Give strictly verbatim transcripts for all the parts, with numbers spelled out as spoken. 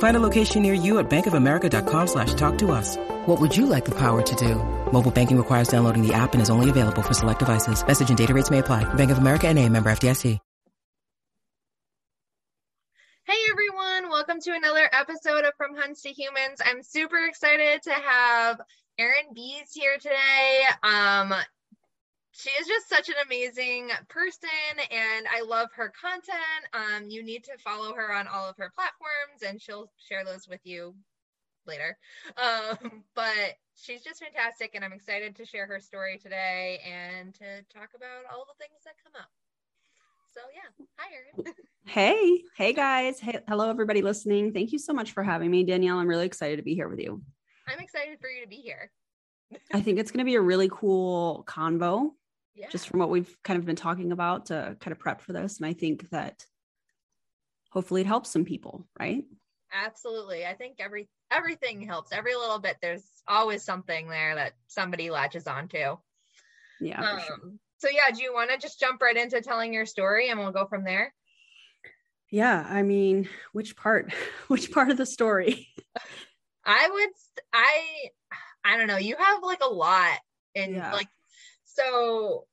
Find a location near you at bankofamerica.com slash talk to us. What would you like the power to do? Mobile banking requires downloading the app and is only available for select devices. Message and data rates may apply. Bank of America N A, member F D I C. Hey everyone, welcome to another episode of From Huns to Humans. I'm super excited to have Erin Bees here today. Um, she is just such an amazing person and I love her content. Um, you need to follow her on all of her platforms and she'll share those with you later. Um, but she's just fantastic and I'm excited to share her story today and to talk about all the things that come up. So yeah, hi Erin. Hey, hey guys. Hey, hello everybody listening. Thank you so much for having me, Danielle. I'm really excited to be here with you. I'm excited for you to be here. I think it's going to be a really cool convo, yeah. Just from what we've kind of been talking about to kind of prep for this. And I think that hopefully it helps some people, right? Absolutely. I think every everything helps. Every little bit, there's always something there that somebody latches onto. Yeah. Um, sure. So yeah, do you want to just jump right into telling your story and we'll go from there? Yeah. I mean, which part, which part of the story? I would, I, I don't know. You have like a lot and yeah. like, so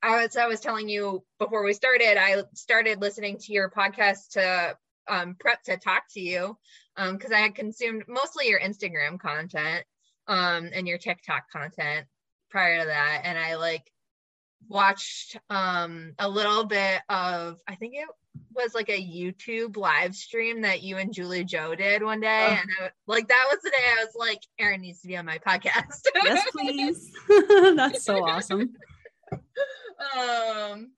I was, I was telling you before we started, I started listening to your podcast to um, prep to talk to you. Um, cause I had consumed mostly your Instagram content um, and your TikTok content prior to that. And I like, watched um a little bit of I think it was like a YouTube live stream that you and Julie Jo did one day oh. and I, like that was the day I was like Erin needs to be on my podcast. Yes please. That's so awesome. Um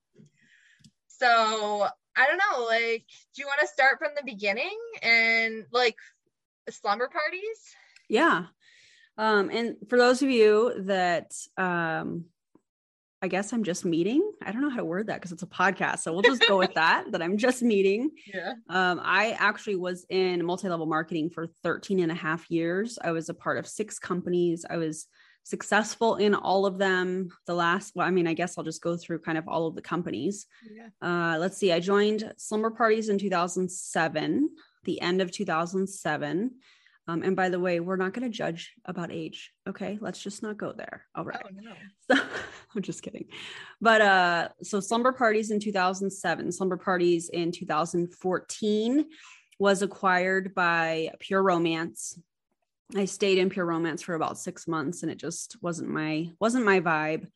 so I don't know, like do you want to start from the beginning and like slumber parties? Yeah. Um and for those of you that um I guess I'm just meeting. I don't know how to word that because it's a podcast. So we'll just go with that, that I'm just meeting. Yeah. Um, I actually was in multi-level marketing for thirteen and a half years. I was a part of six companies. I was successful in all of them. The last, well, I mean, I guess I'll just go through kind of all of the companies. Yeah. Uh, let's see. I joined Slumber Parties in two thousand seven, the end of two thousand seven. Um, and by the way, we're not going to judge about age. Okay. Let's just not go there. All right. Oh, no. So, I'm just kidding. But, uh, so Slumber Parties in two thousand seven, Slumber Parties in two thousand fourteen was acquired by Pure Romance. I stayed in Pure Romance for about six months and it just wasn't my, wasn't my vibe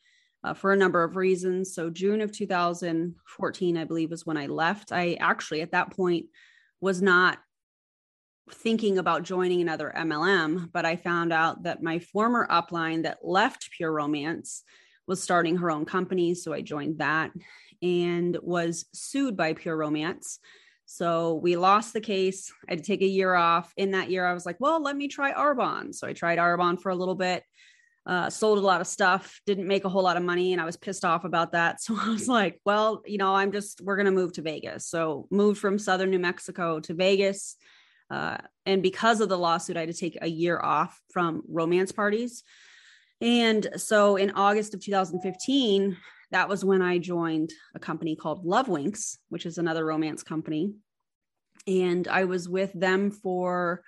uh, for a number of reasons. So June of two thousand fourteen, I believe was when I left. I actually, at that point was not thinking about joining another M L M, but I found out that my former upline that left Pure Romance was starting her own company. So I joined that and was sued by Pure Romance. So we lost the case. I had to take a year off. In that year, I was like, well, let me try Arbonne. So I tried Arbonne for a little bit, uh, sold a lot of stuff, didn't make a whole lot of money. And I was pissed off about that. So I was like, well, you know, I'm just, we're going to move to Vegas. So moved from Southern New Mexico to Vegas. Uh, and because of the lawsuit, I had to take a year off from Romance Parties. And so in August of two thousand fifteen, that was when I joined a company called Love Winks, which is another romance company. And I was with them for,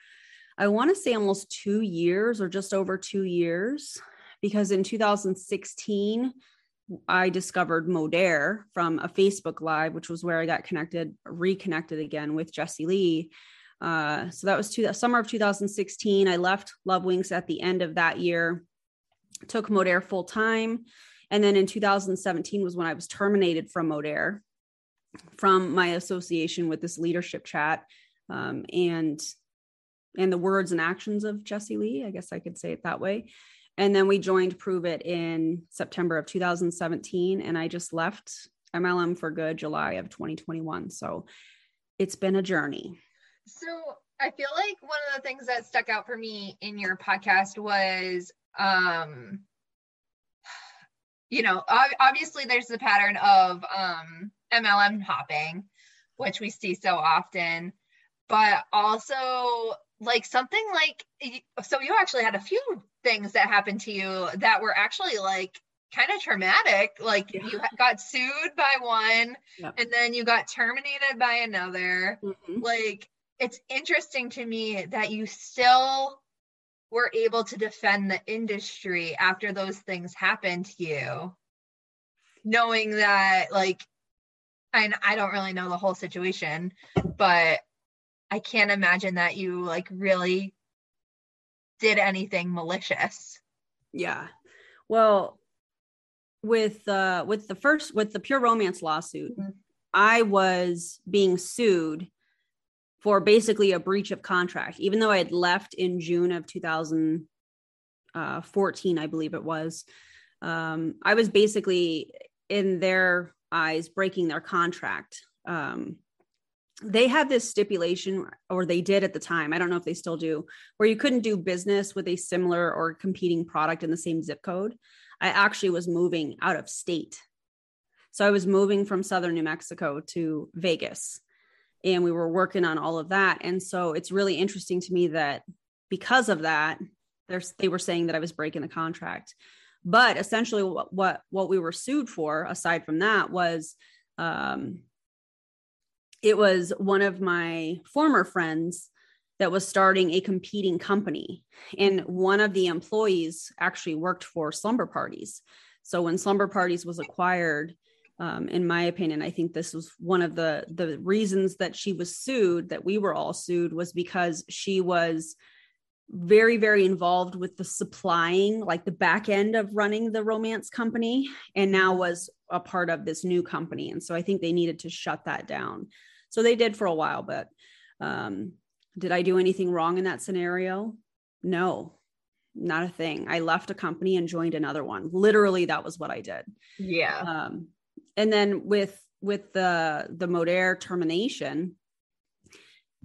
I want to say almost two years or just over two years, because in two thousand sixteen, I discovered Modere from a Facebook Live, which was where I got connected, reconnected again with Jesse Lee. Uh, so that was two, the summer of two thousand sixteen. I left Love Winks at the end of that year, took Modere full time And then in two thousand seventeen was when I was terminated from Modere, from my association with this leadership chat, um, and, and the words and actions of Jesse Lee, I guess I could say it that way. And then we joined Pruvit in September of two thousand seventeen. And I just left M L M for good July of twenty twenty-one. So it's been a journey. So I feel like one of the things that stuck out for me in your podcast was, um, you know, ob- obviously there's the pattern of, um, M L M hopping, which we see so often, but also like something like, so you actually had a few things that happened to you that were actually like kind of traumatic. Like yeah. you got sued by one yeah. and then you got terminated by another. Mm-hmm. Like, it's interesting to me that you still were able to defend the industry after those things happened to you, knowing that like, and I don't really know the whole situation, but I can't imagine that you like really did anything malicious. Yeah. Well, with, uh, with the first, with the Pure Romance lawsuit, mm-hmm. I was being sued for basically a breach of contract, even though I had left in June of two thousand fourteen, I believe it was. Um, I was basically in their eyes breaking their contract. Um, they had this stipulation, or they did at the time, I don't know if they still do, where you couldn't do business with a similar or competing product in the same zip code. I actually was moving out of state. So I was moving from Southern New Mexico to Vegas. And we were working on all of that. And so it's really interesting to me that because of that, they were saying that I was breaking the contract. But essentially what, what, what we were sued for, aside from that, was um, it was one of my former friends that was starting a competing company. And one of the employees actually worked for Slumber Parties. So when Slumber Parties was acquired, Um, in my opinion, I think this was one of the, the reasons that she was sued, that we were all sued, was because she was very, very involved with the supplying, like the back end of running the romance company, and now was a part of this new company. And so I think they needed to shut that down. So they did for a while, but um, did I do anything wrong in that scenario? No. Not a thing. I left a company and joined another one. Literally, that was what I did. Yeah. Um, And then with, with the, the Modere termination,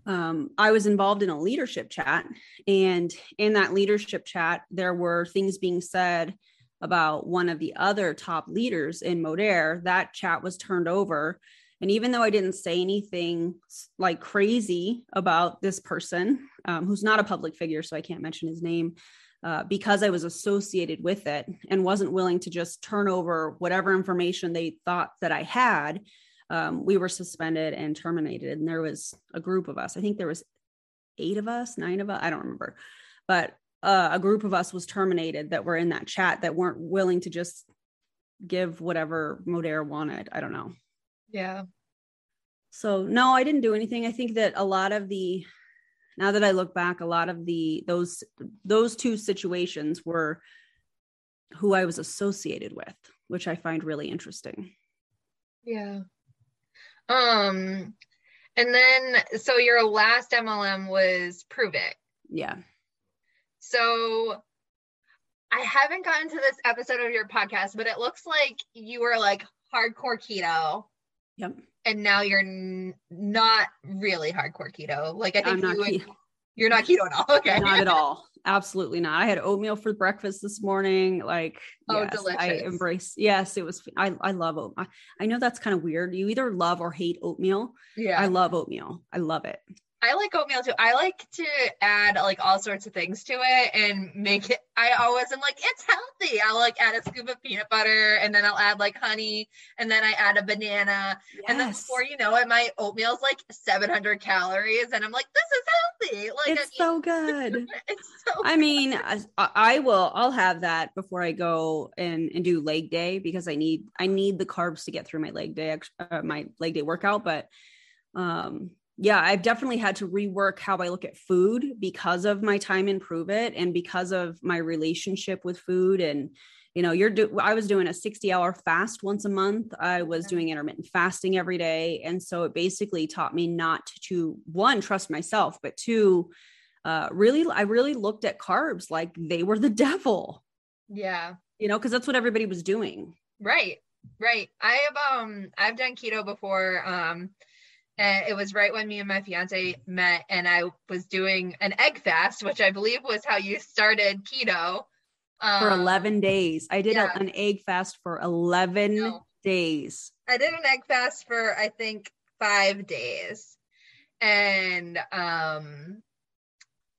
um, I was involved in a leadership chat, and in that leadership chat, there were things being said about one of the other top leaders in Modere. That chat was turned over. And even though I didn't say anything like crazy about this person, um, who's not a public figure, so I can't mention his name, Uh, because I was associated with it and wasn't willing to just turn over whatever information they thought that I had, um, we were suspended and terminated. And there was a group of us. I think there was eight of us, nine of us. I don't remember. But uh, a group of us was terminated that were in that chat that weren't willing to just give whatever Modere wanted. I don't know. Yeah. So no, I didn't do anything. I think that a lot of the Now that I look back, a lot of the, those, those two situations were who I was associated with, which I find really interesting. Yeah. Um, and then, so your last M L M was Pruvit. Yeah. So I haven't gotten to this episode of your podcast, but it looks like you were like hardcore keto. Yep. And now you're n- not really hardcore keto. Like I think you keto. You're not keto at all. Okay. Not at all. Absolutely not. I had oatmeal for breakfast this morning. Like, oh, yes, delicious. I embrace. Yes, it was. I, I love oatmeal. I know that's kind of weird. You either love or hate oatmeal. Yeah. I love oatmeal. I love it. I like oatmeal too. I like to add like all sorts of things to it and make it, I always am like, it's healthy. I'll like add a scoop of peanut butter, and then I'll add like honey, and then I add a banana. Yes. And then before you know it, my oatmeal's like seven hundred calories. And I'm like, this is healthy. Like It's I'm so eating- good. It's so I mean, I, I will, I'll have that before I go and, and do leg day, because I need, I need the carbs to get through my leg day, uh, my leg day workout. But, um, yeah, I've definitely had to rework how I look at food because of my time in Pruvit and because of my relationship with food and you know, you're do- I was doing a sixty hour fast once a month. I was doing intermittent fasting every day. And so it basically taught me not to, one, trust myself, but two, uh, really, I really looked at carbs like they were the devil. Yeah. You know, cause that's what everybody was doing. Right. Right. I have, um, I've done keto before. Um, And it was right when me and my fiance met, and I was doing an egg fast, which I believe was how you started keto. Um, for eleven days. I did yeah. a, an egg fast for eleven no. days. I did an egg fast for, I think, five days. And um,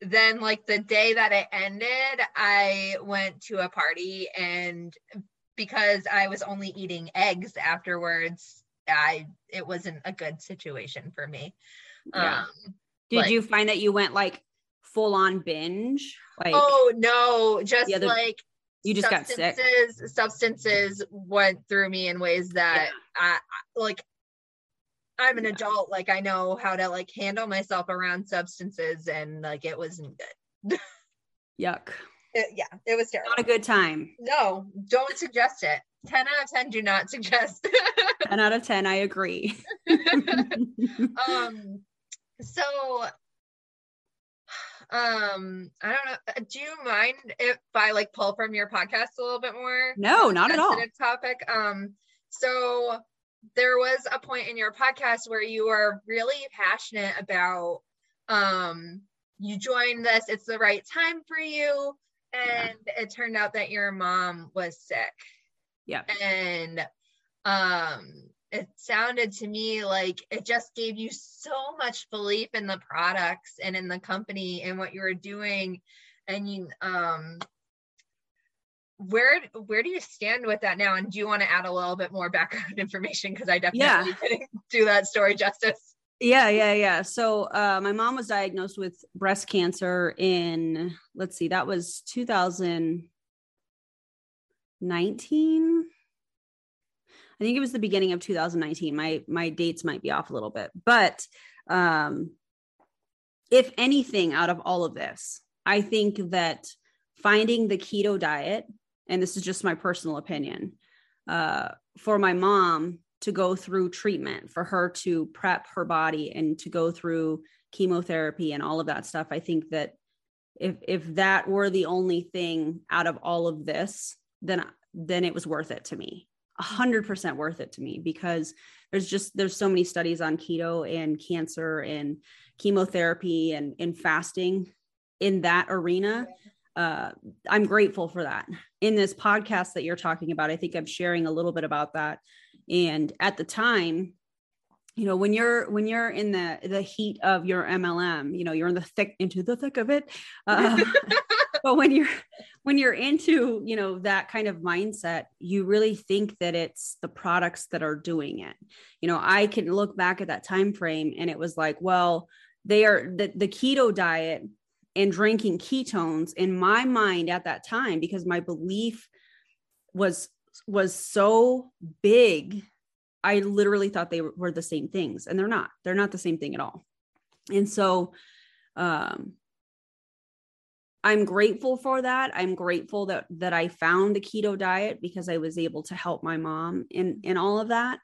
then like the day that it ended, I went to a party, and because I was only eating eggs afterwards, I, it wasn't a good situation for me. Yeah. Um, Did like, you find that you went like full on binge? Like, oh no, just other, like you just got sick. Substances went through me in ways that yeah. I like, I'm an yeah. adult. Like I know how to like handle myself around substances, and like, it wasn't good. Yuck. It, yeah. It was terrible. Not a good time. No, don't suggest it. ten out of ten do not suggest. ten out of ten. I agree. um, so, um, I don't know. Do you mind if I like pull from your podcast a little bit more? No, not at all. Topic. Um, so there was a point in your podcast where you were really passionate about, um, you joined this, it's the right time for you. And yeah. it turned out that your mom was sick. Yeah. And, um, it sounded to me like it just gave you so much belief in the products and in the company and what you were doing. And, you, um, where, where do you stand with that now? And do you want to add a little bit more background information? Cause I definitely yeah. didn't do that story justice. Yeah. Yeah. Yeah. So, uh, my mom was diagnosed with breast cancer in, let's see, that was two thousand nineteen. I think it was the beginning of two thousand nineteen. My, my dates might be off a little bit, but, um, if anything out of all of this, I think that finding the keto diet, and this is just my personal opinion, uh, for my mom to go through treatment, for her to prep her body and to go through chemotherapy and all of that stuff. I think that if, if that were the only thing out of all of this, then, then it was worth it to me. A hundred percent worth it to me, because there's just, there's so many studies on keto and cancer and chemotherapy and, and fasting in that arena. Uh, I'm grateful for that. In this podcast that you're talking about, I think I'm sharing a little bit about that. And at the time, you know, when you're, when you're in the, the heat of your M L M, you know, you're in the thick into the thick of it. Uh, But when you're, when you're into, you know, that kind of mindset, you really think that it's the products that are doing it. You know, I can look back at that time frame, and it was like, well, they are the, the keto diet and drinking ketones in my mind at that time, because my belief was, was so big. I literally thought they were the same things, and they're not, they're not the same thing at all. And so, um, I'm grateful for that. I'm grateful that, that I found the keto diet, because I was able to help my mom in, in all of that.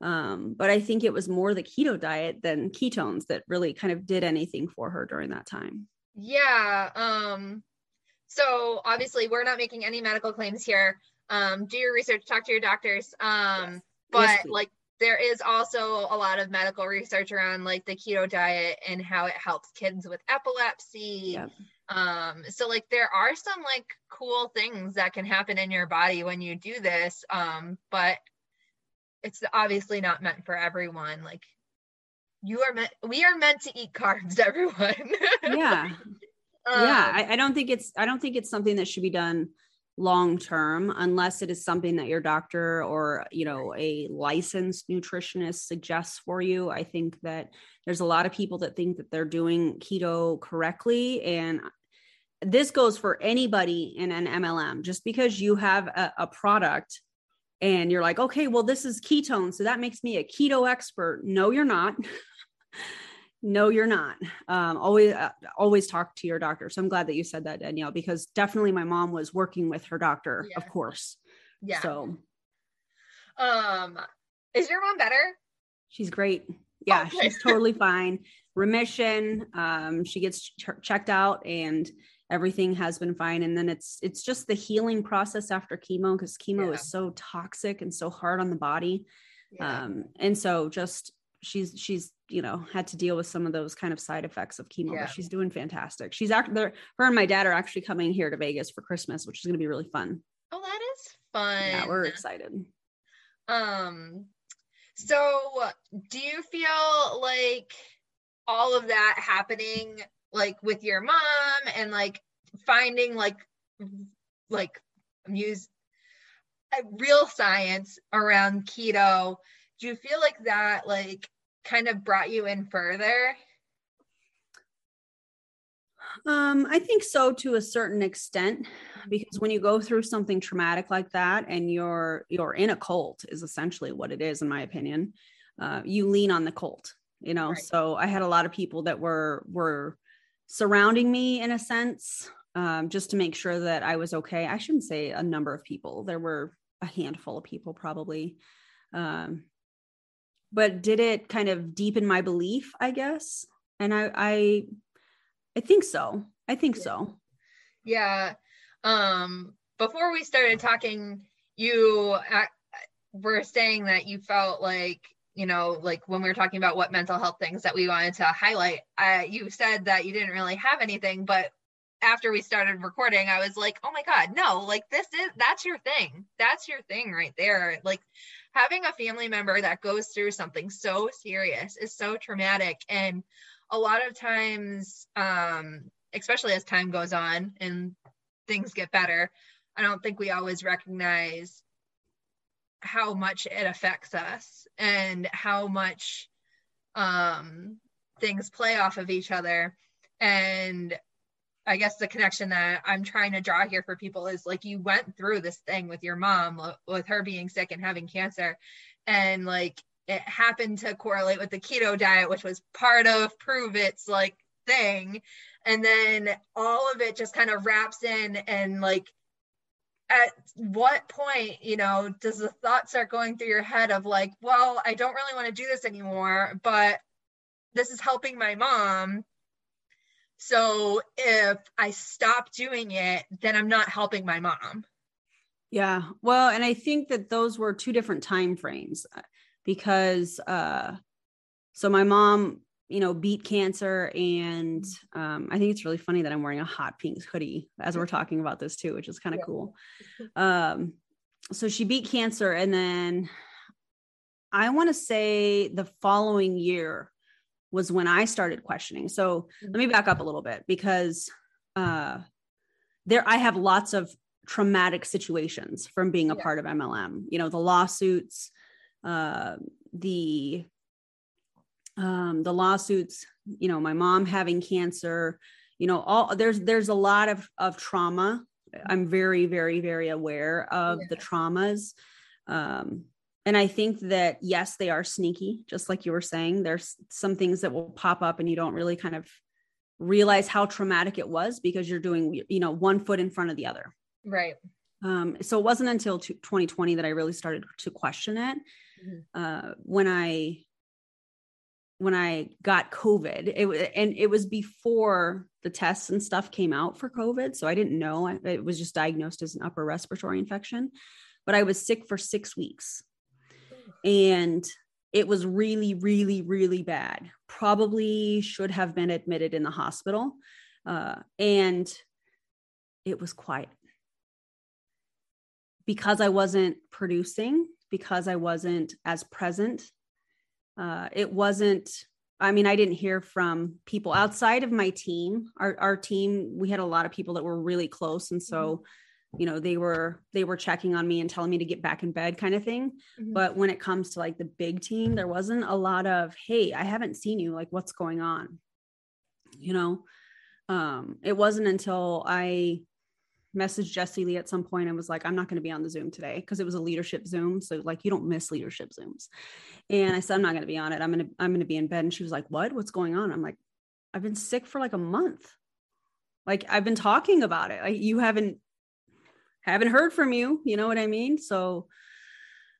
Um, but I think it was more the keto diet than ketones that really kind of did anything for her during that time. Yeah. Um, so obviously we're not making any medical claims here. Um, do your research, talk to your doctors. Um, yes. but yes, like there is also a lot of medical research around like the keto diet and how it helps kids with epilepsy. Yep. Um, so like there are some like cool things that can happen in your body when you do this. Um, but it's obviously not meant for everyone. Like you are meant, we are meant to eat carbs, everyone. Yeah. um, yeah. I, I don't think it's, I don't think it's something that should be done long-term, unless it is something that your doctor or, you know, a licensed nutritionist suggests for you. I think that there's a lot of people that think that they're doing keto correctly. And this goes for anybody in an M L M. Just because you have a, a product and you're like, okay, well, this is ketone, so that makes me a keto expert. No, you're not. No, you're not. Um, always, uh, always talk to your doctor. So I'm glad that you said that, Danielle, because definitely my mom was working with her doctor, yeah. of course. Yeah. So, um, is your mom better? She's great. Yeah, okay. She's totally fine. Remission. Um, she gets ch- checked out and everything has been fine. And then it's, it's just the healing process after chemo, because chemo yeah. is so toxic and so hard on the body. Yeah. Um, and so just, she's, she's, you know, had to deal with some of those kind of side effects of chemo, yeah. but she's doing fantastic. She's actually, her and my dad are actually coming here to Vegas for Christmas, which is going to be really fun. Oh, that is fun. Yeah. We're excited. Um, so do you feel like all of that happening, like with your mom and like finding like, like use real science around keto, do you feel like that, like, kind of brought you in further? Um, I think so to a certain extent, because when you go through something traumatic like that and you're, you're in a cult is essentially what it is, in my opinion, uh, you lean on the cult, you know? Right. So I had a lot of people that were, were surrounding me in a sense, um, just to make sure that I was okay. I shouldn't say a number of people. There were a handful of people probably, um, but did it kind of deepen my belief, I guess? And I, I, I think so. I think yeah. so. Yeah. Um, before we started talking, you uh, were saying that you felt like, you know, like when we were talking about what mental health things that we wanted to highlight, uh, you said that you didn't really have anything, but after we started recording, I was like, oh my God, no, like this is, that's your thing. That's your thing right there. Like having a family member that goes through something so serious is so traumatic. And a lot of times, um, especially as time goes on and things get better, I don't think we always recognize how much it affects us and how much, um, things play off of each other. And I guess the connection that I'm trying to draw here for people is like, you went through this thing with your mom, with her being sick and having cancer. And like, it happened to correlate with the keto diet, which was part of Pruvit's like thing. And then all of it just kind of wraps in. And like, at what point, you know, does the thought start going through your head of like, well, I don't really want to do this anymore, but this is helping my mom. So if I stop doing it, then I'm not helping my mom. Yeah. Well, and I think that those were two different time frames because, uh, so my mom, you know, beat cancer and, um, I think it's really funny that I'm wearing a hot pink hoodie as we're talking about this too, which is kind of yeah. cool. Um, so she beat cancer and then I want to say the following year was when I started questioning. So let me back up a little bit because uh, there, I have lots of traumatic situations from being a yeah. part of M L M, you know, the lawsuits, uh, the, um, the lawsuits, you know, my mom having cancer, you know, all there's, there's a lot of, of trauma. I'm very, very, very aware of yeah. the traumas. Um, And I think that, yes, they are sneaky, just like you were saying, there's some things that will pop up and you don't really kind of realize how traumatic it was because you're doing, you know, one foot in front of the other. Right. Um, so it wasn't until twenty twenty that I really started to question it. Mm-hmm. Uh, when I, when I got COVID, it and it was before the tests and stuff came out for COVID. So I didn't know, it was just diagnosed as an upper respiratory infection, but I was sick for six weeks. And it was really, really, really bad. Probably should have been admitted in the hospital. Uh, and it was quiet because I wasn't producing, because I wasn't as present. Uh, it wasn't, I mean, I didn't hear from people outside of my team, our, our team. We had a lot of people that were really close. And so mm-hmm. you know, they were, they were checking on me and telling me to get back in bed kind of thing. Mm-hmm. But when it comes to like the big team, there wasn't a lot of, hey, I haven't seen you. Like what's going on? You know, um, it wasn't until I messaged Jesse Lee at some point and was like, I'm not going to be on the Zoom today, because it was a leadership Zoom. So like, you don't miss leadership Zooms. And I said, I'm not going to be on it. I'm going to, I'm going to be in bed. And she was like, what, what's going on? I'm like, I've been sick for like a month. Like I've been talking about it. Like you haven't, haven't heard from you. You know what I mean? So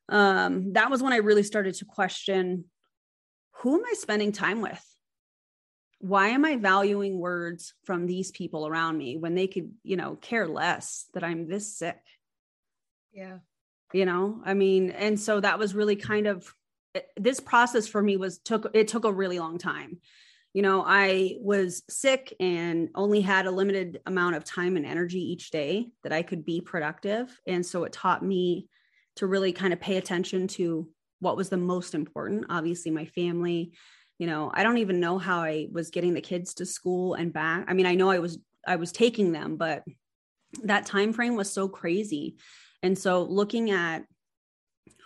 um, that was when I really started to question, who am I spending time with? Why am I valuing words from these people around me when they could, you know, care less that I'm this sick? Yeah. You know, I mean, and so that was really kind of, this process for me was took, it took a really long time. You know, I was sick and only had a limited amount of time and energy each day that I could be productive. And so it taught me to really kind of pay attention to what was the most important, obviously my family. You know, I don't even know how I was getting the kids to school and back. I mean, I know I was, I was taking them, but that time frame was so crazy. And so looking at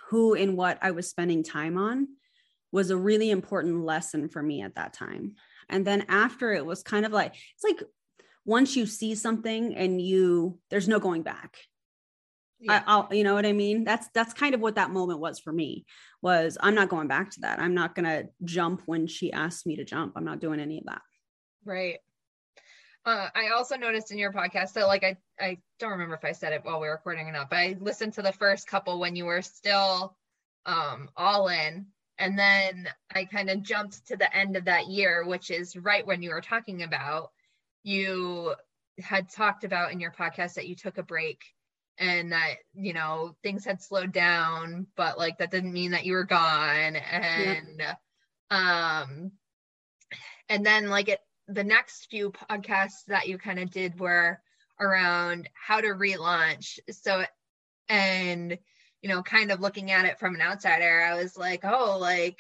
who and what I was spending time on was a really important lesson for me at that time. And then after, it was kind of like, it's like, once you see something and you, there's no going back. Yeah. I, I'll, you know what I mean? That's, that's kind of what that moment was for me, was I'm not going back to that. I'm not going to jump when she asked me to jump. I'm not doing any of that. Right. Uh, I also noticed in your podcast that, like, I, I don't remember if I said it while we were recording or not, but I listened to the first couple when you were still um, all in. And then I kind of jumped to the end of that year, which is right when you were talking about, you had talked about in your podcast that you took a break and that, you know, things had slowed down, but like, that didn't mean that you were gone. And, yeah. um, and then like it, the next few podcasts that you kind of did were around how to relaunch. So, and, you know, kind of looking at it from an outsider, I was like, oh, like,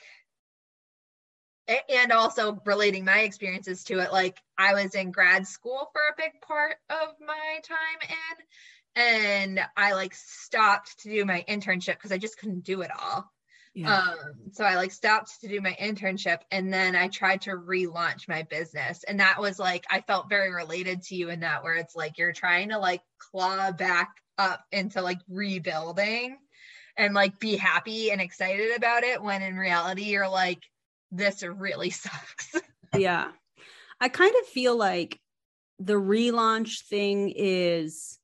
and also relating my experiences to it. Like, I was in grad school for a big part of my time in, and I like stopped to do my internship because I just couldn't do it all. Yeah. Um, so I like stopped to do my internship, and then I tried to relaunch my business. And that was like, I felt very related to you in that, where it's like, you're trying to like claw back up into like rebuilding and like be happy and excited about it, when in reality, you're like, this really sucks. Yeah. I kind of feel like the relaunch thing is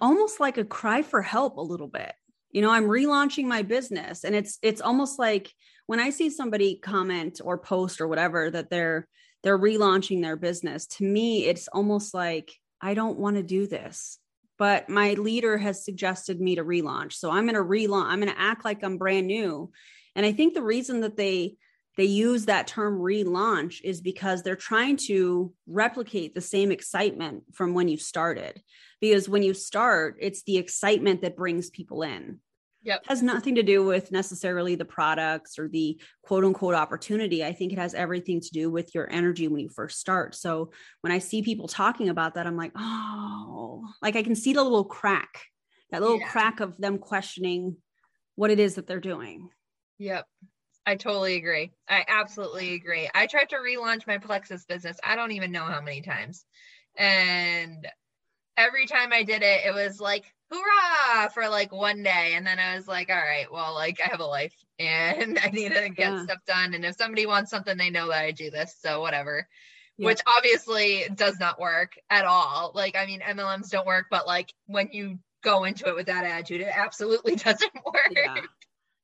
almost like a cry for help a little bit. You know, I'm relaunching my business, and it's, it's almost like when I see somebody comment or post or whatever that they're, they're relaunching their business, to me, it's almost like, I don't want to do this, but my leader has suggested me to relaunch. So I'm going to relaunch. I'm going to act like I'm brand new. And I think the reason that they, they use that term relaunch is because they're trying to replicate the same excitement from when you started, because when you start, it's the excitement that brings people in. Yep. It has nothing to do with necessarily the products or the quote unquote opportunity. I think it has everything to do with your energy when you first start. So when I see people talking about that, I'm like, oh, like I can see the little crack, that little yeah. crack of them questioning what it is that they're doing. Yep. I totally agree. I absolutely agree. I tried to relaunch my Plexus business. I don't even know how many times. And every time I did it, it was like, hoorah, for like one day. And then I was like, all right, well, like I have a life and I need to get yeah. stuff done. And if somebody wants something, they know that I do this. So whatever, yeah. which obviously does not work at all. Like, I mean, M L Ms don't work, but like when you go into it with that attitude, it absolutely doesn't work. Yeah.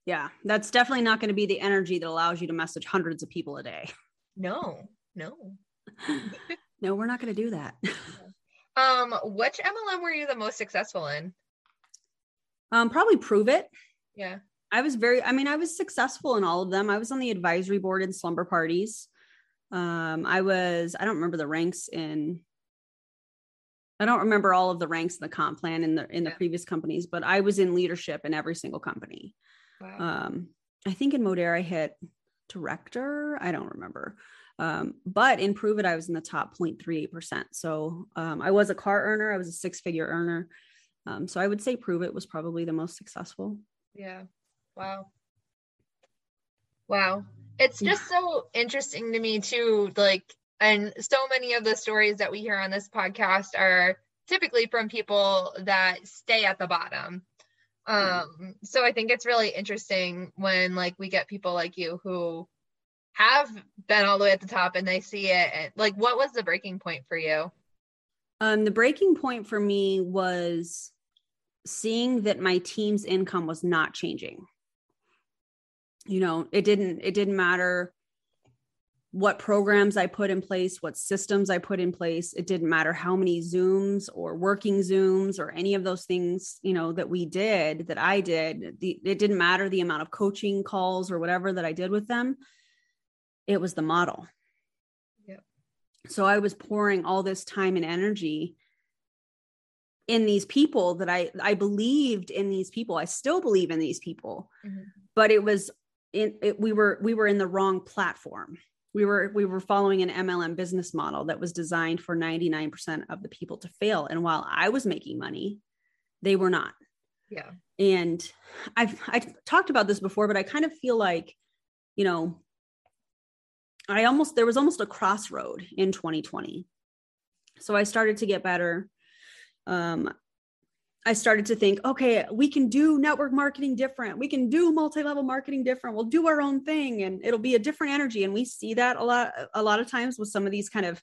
Yeah. That's definitely not going to be the energy that allows you to message hundreds of people a day. No, no, no, we're not going to do that. Um, which M L M were you the most successful in? Um, probably Pruvit. Yeah. I was very, I mean, I was successful in all of them. I was on the advisory board in Slumber Parties. Um, I was, I don't remember the ranks in, I don't remember all of the ranks in the comp plan in the, in the yeah. previous companies, but I was in leadership in every single company. Wow. Um, I think in Modere I hit director. I don't remember. Um, but in Pruvit, I was in the top zero point three eight percent. So, um, I was a car earner. I was a six figure earner. Um, so I would say Pruvit was probably the most successful. Yeah. Wow. Wow. It's just yeah. so interesting to me too. Like And so many of the stories that we hear on this podcast are typically from people that stay at the bottom. Um, so I think it's really interesting when like we get people like you who have been all the way at the top and they see it. And, like, what was the breaking point for you? Um, the breaking point for me was seeing that my team's income was not changing. You know, it didn't, it didn't matter what programs I put in place, what systems I put in place. It didn't matter how many Zooms or working Zooms or any of those things, you know, that we did, that I did. The, it didn't matter the amount of coaching calls or whatever that I did with them. It was the model. Yep. So I was pouring all this time and energy in these people that I, I believed in these people. I still believe in these people, mm-hmm. but it was in, it, we were, we were in the wrong platform. We were, we were following an M L M business model that was designed for ninety-nine percent of the people to fail. And while I was making money, they were not. Yeah. And I've, I've talked about this before, but I kind of feel like, you know, I almost, there was almost a crossroad in twenty twenty. So I started to get better. Um, I started to think, okay, we can do network marketing different. We can do multi-level marketing different. We'll do our own thing and it'll be a different energy. And we see that a lot, a lot of times with some of these kind of,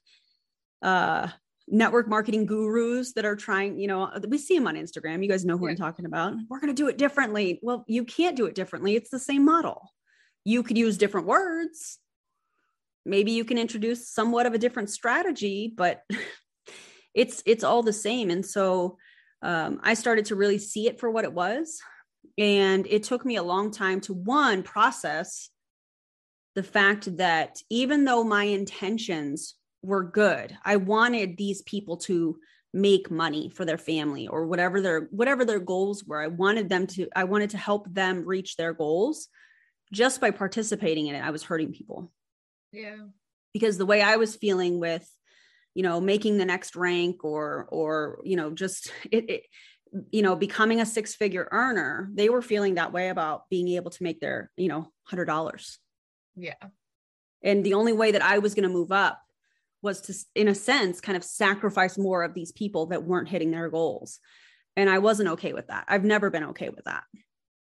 uh, network marketing gurus that are trying, you know, we see them on Instagram. You guys know who yeah. I'm talking about. We're going to do it differently. Well, you can't do it differently. It's the same model. You could use different words. Maybe you can introduce somewhat of a different strategy, but it's, it's all the same. And so, Um, I started to really see it for what it was. And it took me a long time to, one, process the fact that even though my intentions were good, I wanted these people to make money for their family or whatever their, whatever their goals were. I wanted them to, I wanted to help them reach their goals. Just by participating in it, I was hurting people. Yeah. Because the way I was feeling with, you know, making the next rank or, or, you know, just, it, it, you know, becoming a six figure earner, they were feeling that way about being able to make their, you know, one hundred dollars. Yeah. And the only way that I was going to move up was to, in a sense, kind of sacrifice more of these people that weren't hitting their goals. And I wasn't okay with that. I've never been okay with that.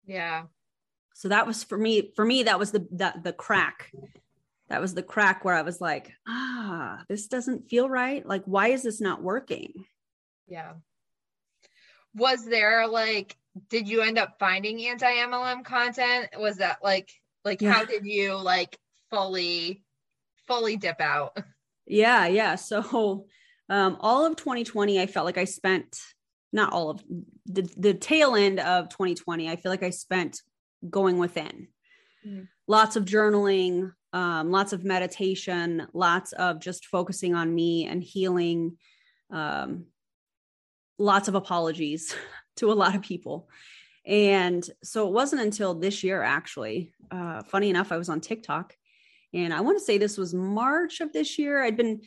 Yeah. So that was for me, for me, that was the, that, the crack. That was the crack where I was like, ah, this doesn't feel right. Like, why is this not working? Yeah. Was there like, did you end up finding anti-M L M content? Was that like, like, yeah. how did you like fully, fully dip out? Yeah. Yeah. So, um, all of twenty twenty, I felt like I spent not all of the, the tail end of twenty twenty. I feel like I spent going within. Mm-hmm. Lots of journaling, um, lots of meditation, lots of just focusing on me and healing, um, lots of apologies to a lot of people. And so it wasn't until this year, actually, uh, funny enough, I was on TikTok, and I want to say this was March of this year. I'd been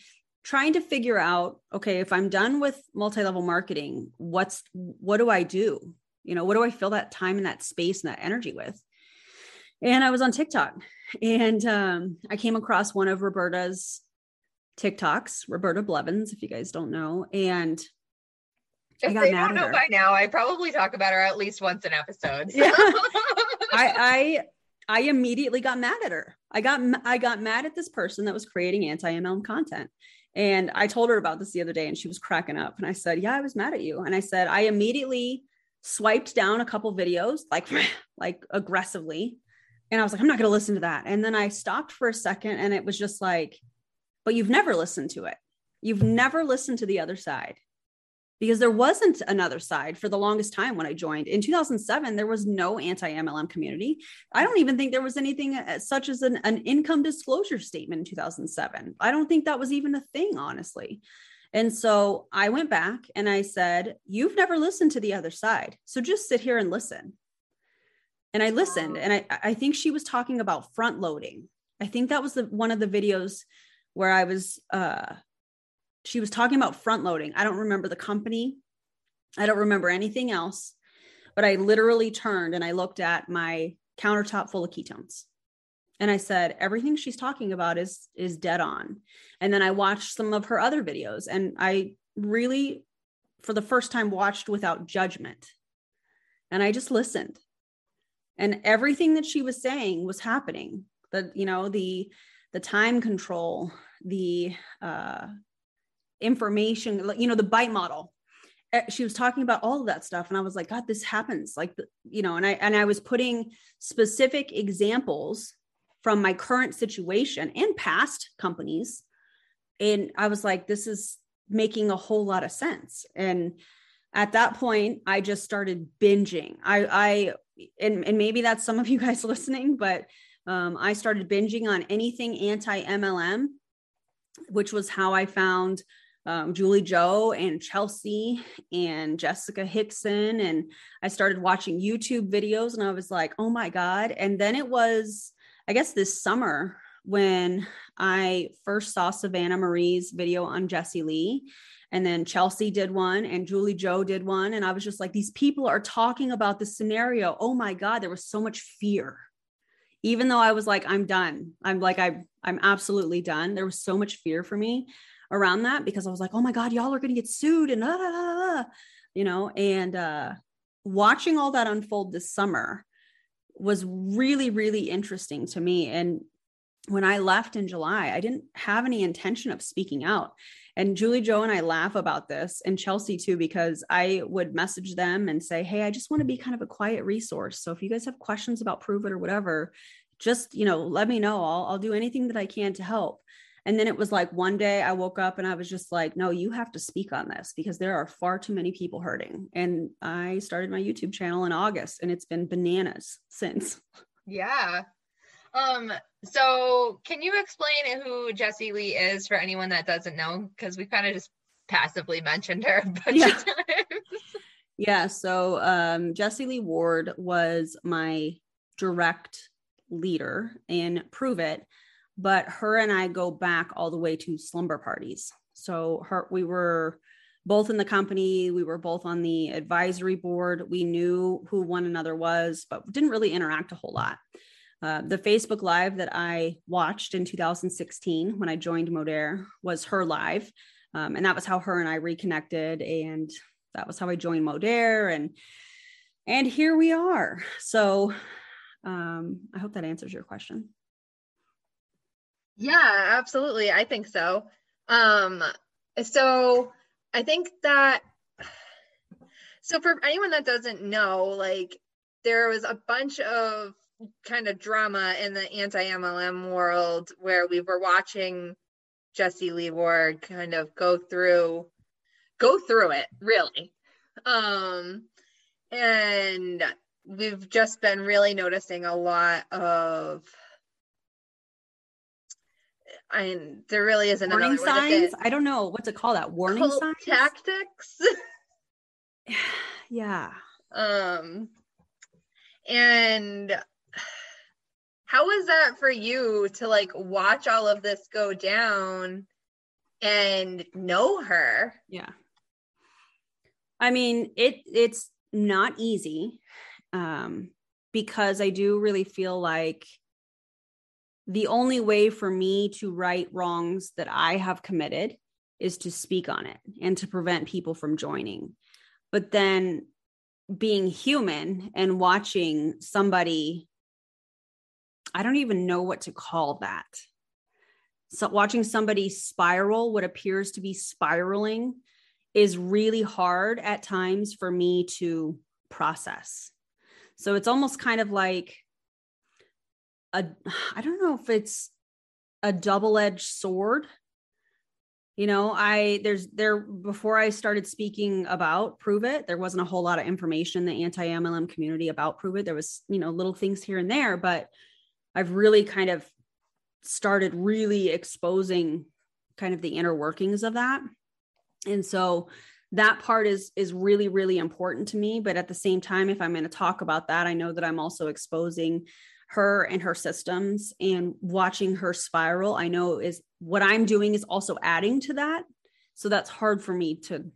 trying to figure out, okay, if I'm done with multi-level marketing, what's, what do I do? You know, what do I fill that time and that space and that energy with? And I was on TikTok, and um, I came across one of Roberta's TikToks, Roberta Blevins, if you guys don't know. And if I got they mad don't know her. By now, I probably talk about her at least once an episode. So. Yeah. I, I I immediately got mad at her. I got I got mad at this person that was creating anti-M L M content. And I told her about this the other day, and she was cracking up. And I said, yeah, I was mad at you. And I said, I immediately swiped down a couple videos, like like aggressively. And I was like, I'm not going to listen to that. And then I stopped for a second, and it was just like, but you've never listened to it. You've never listened to the other side, because there wasn't another side for the longest time. When I joined in two thousand seven, there was no anti-M L M community. I don't even think there was anything as such as an, an income disclosure statement in two thousand seven. I don't think that was even a thing, honestly. And so I went back and I said, you've never listened to the other side. So just sit here and listen. And I listened, and I, I think she was talking about front loading. I think that was the, one of the videos where I was, uh, she was talking about front loading. I don't remember the company. I don't remember anything else, but I literally turned and I looked at my countertop full of ketones. And I said, everything she's talking about is, is dead on. And then I watched some of her other videos, and I really, for the first time, watched without judgment. And I just listened, and everything that she was saying was happening. The, you know, the, the time control, the, uh, information, you know, the bite model. She was talking about all of that stuff. And I was like, God, this happens. Like, you know, and I, and I was putting specific examples from my current situation and past companies. And I was like, this is making a whole lot of sense. And at that point, I just started binging. I, I, and, and maybe that's some of you guys listening, but um, I started binging on anything anti-M L M, which was how I found um, Julie Jo and Chelsea and Jessica Hickson. And I started watching YouTube videos, and I was like, oh my God. And then it was, I guess this summer, when I first saw Savannah Marie's video on Jesse Lee, and then Chelsea did one and Julie Jo did one. And I was just like, these people are talking about this scenario. Oh my God. There was so much fear. Even though I was like, I'm done. I'm like, I, I'm absolutely done. There was so much fear for me around that, because I was like, oh my God, y'all are going to get sued and, ah, ah, ah, you know, and uh, watching all that unfold this summer was really, really interesting to me. And when I left in July, I didn't have any intention of speaking out. And Julie Jo and I laugh about this, and Chelsea too, because I would message them and say, hey, I just want to be kind of a quiet resource. So if you guys have questions about Pruvit or whatever, just, you know, let me know. I'll, I'll do anything that I can to help. And then it was like, one day I woke up and I was just like, no, you have to speak on this, because there are far too many people hurting. And I started my YouTube channel in August, and it's been bananas since. Yeah. Um, so can you explain who Jesse Lee is for anyone that doesn't know? Cause we kind of just passively mentioned her a bunch yeah. of times. Yeah. So, um, Jesse Lee Ward was my direct leader in Pruvit, but her and I go back all the way to Slumber Parties. So her, we were both in the company. We were both on the advisory board. We knew who one another was, but didn't really interact a whole lot. Uh, the Facebook Live that I watched in two thousand sixteen when I joined Modere was her live. Um, and that was how her and I reconnected. And that was how I joined Modere. And, and here we are. So um, I hope that answers your question. Yeah, absolutely. I think so. Um, so I think that, so for anyone that doesn't know, like there was a bunch of kind of drama in the anti-M L M world where we were watching Jesse Lee Ward kind of go through, go through it really. Um, and we've just been really noticing a lot of, and there really isn't warning signs. I don't know what to call that. Warning signs? Tactics. Yeah. Um, and how was that for you to like watch all of this go down and know her? Yeah. I mean, it, it's not easy, um, because I do really feel like the only way for me to right wrongs that I have committed is to speak on it and to prevent people from joining. But then being human and watching somebody, I don't even know what to call that. So watching somebody spiral, what appears to be spiraling, is really hard at times for me to process. So it's almost kind of like a, I don't know if it's a double-edged sword. You know, I, there's there, before I started speaking about Pruvit, there wasn't a whole lot of information in the anti-M L M community about Pruvit. There was, you know, little things here and there, but I've really kind of started really exposing kind of the inner workings of that. And so that part is, is really, really important to me. But at the same time, if I'm going to talk about that, I know that I'm also exposing her and her systems, and watching her spiral, I know is what I'm doing is also adding to that. So that's hard for me to,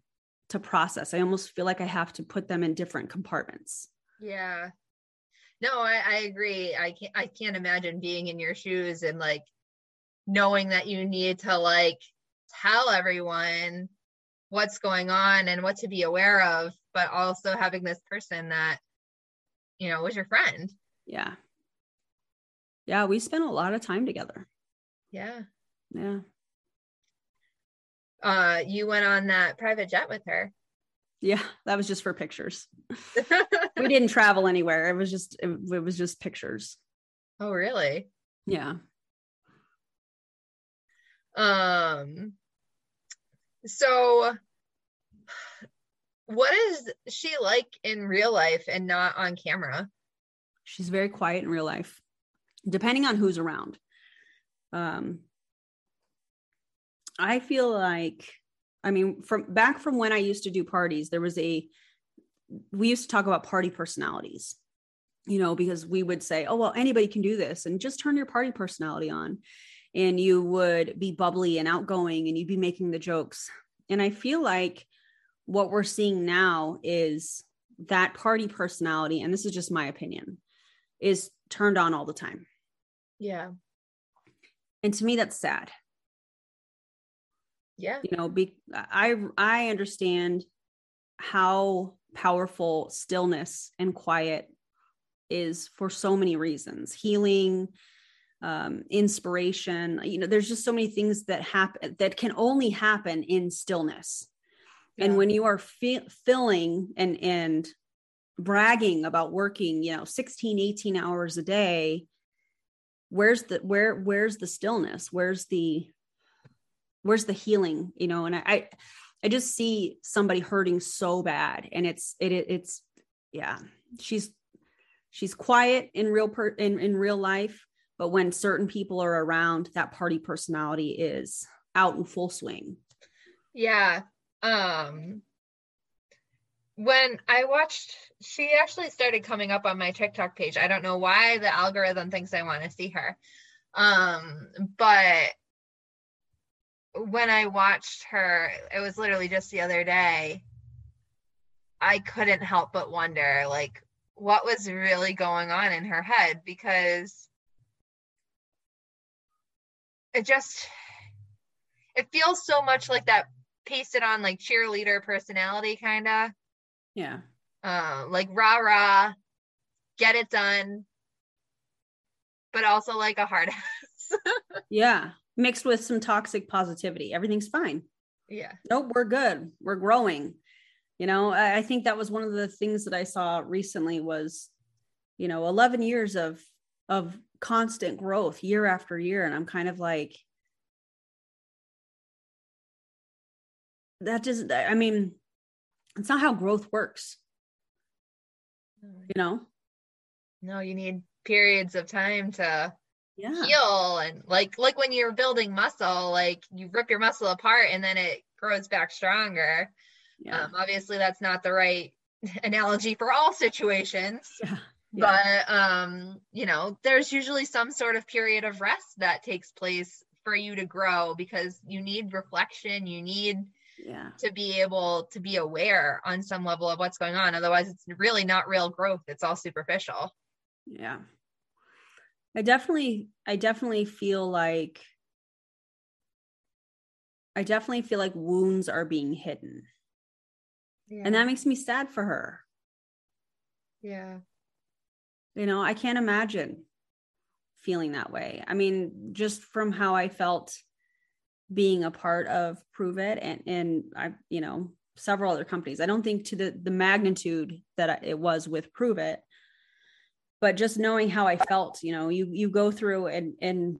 to process. I almost feel like I have to put them in different compartments. Yeah. No, I, I agree. I can't, I can't imagine being in your shoes and like knowing that you need to like tell everyone what's going on and what to be aware of, but also having this person that, you know, was your friend. Yeah. Yeah. We spent a lot of time together. Yeah. Yeah. Uh, you went on that private jet with her. Yeah. That was just for pictures. We didn't travel anywhere. It was just, it, it was just pictures. Oh, really? Yeah. Um, so what is she like in real life and not on camera? She's very quiet in real life, depending on who's around. Um, I feel like, I mean, from back from when I used to do parties, there was a, we used to talk about party personalities, you know, because we would say, oh, well, anybody can do this and just turn your party personality on. And you would be bubbly and outgoing and you'd be making the jokes. And I feel like what we're seeing now is that party personality, and this is just my opinion, is turned on all the time. Yeah. And to me, that's sad. Yeah. You know, be, I, I understand how powerful stillness and quiet is for so many reasons. Healing, um, inspiration, you know, there's just so many things that happen that can only happen in stillness. Yeah. And when you are fi- filling and, and bragging about working, you know, sixteen, eighteen hours a day, where's the, where, where's the stillness? Where's the, where's the healing, you know? And I, I, I just see somebody hurting so bad, and it's, it, it it's, yeah, she's, she's quiet in real, per, in, in real life, but when certain people are around, that party personality is out in full swing. Yeah. Um, when I watched, she actually started coming up on my TikTok page. I don't know why the algorithm thinks I want to see her. Um, but when I watched her, it was literally just the other day, I couldn't help but wonder, like, what was really going on in her head? Because it just, it feels so much like that pasted on like cheerleader personality kind of. Yeah. Uh, like rah, rah, get it done, but also like a hard ass. Yeah. Mixed with some toxic positivity. Everything's fine. Yeah. Nope. We're good. We're growing. You know, I, I think that was one of the things that I saw recently was, you know, eleven years of, of constant growth year after year. And I'm kind of like, that doesn't, I mean, it's not how growth works, you know? No, you need periods of time to yeah. heal. And like, like when you're building muscle, like you rip your muscle apart and then it grows back stronger. Yeah. Um, obviously that's not the right analogy for all situations, yeah. Yeah. But, um, you know, there's usually some sort of period of rest that takes place for you to grow, because you need reflection. You need yeah. to be able to be aware on some level of what's going on. Otherwise it's really not real growth. It's all superficial. Yeah. I definitely, I definitely feel like, I definitely feel like wounds are being hidden, yeah. and that makes me sad for her. Yeah. You know, I can't imagine feeling that way. I mean, just from how I felt being a part of Pruvit and, and I, you know, several other companies, I don't think to the, the magnitude that I, it was with Pruvit, but just knowing how I felt, you know, you, you go through and, and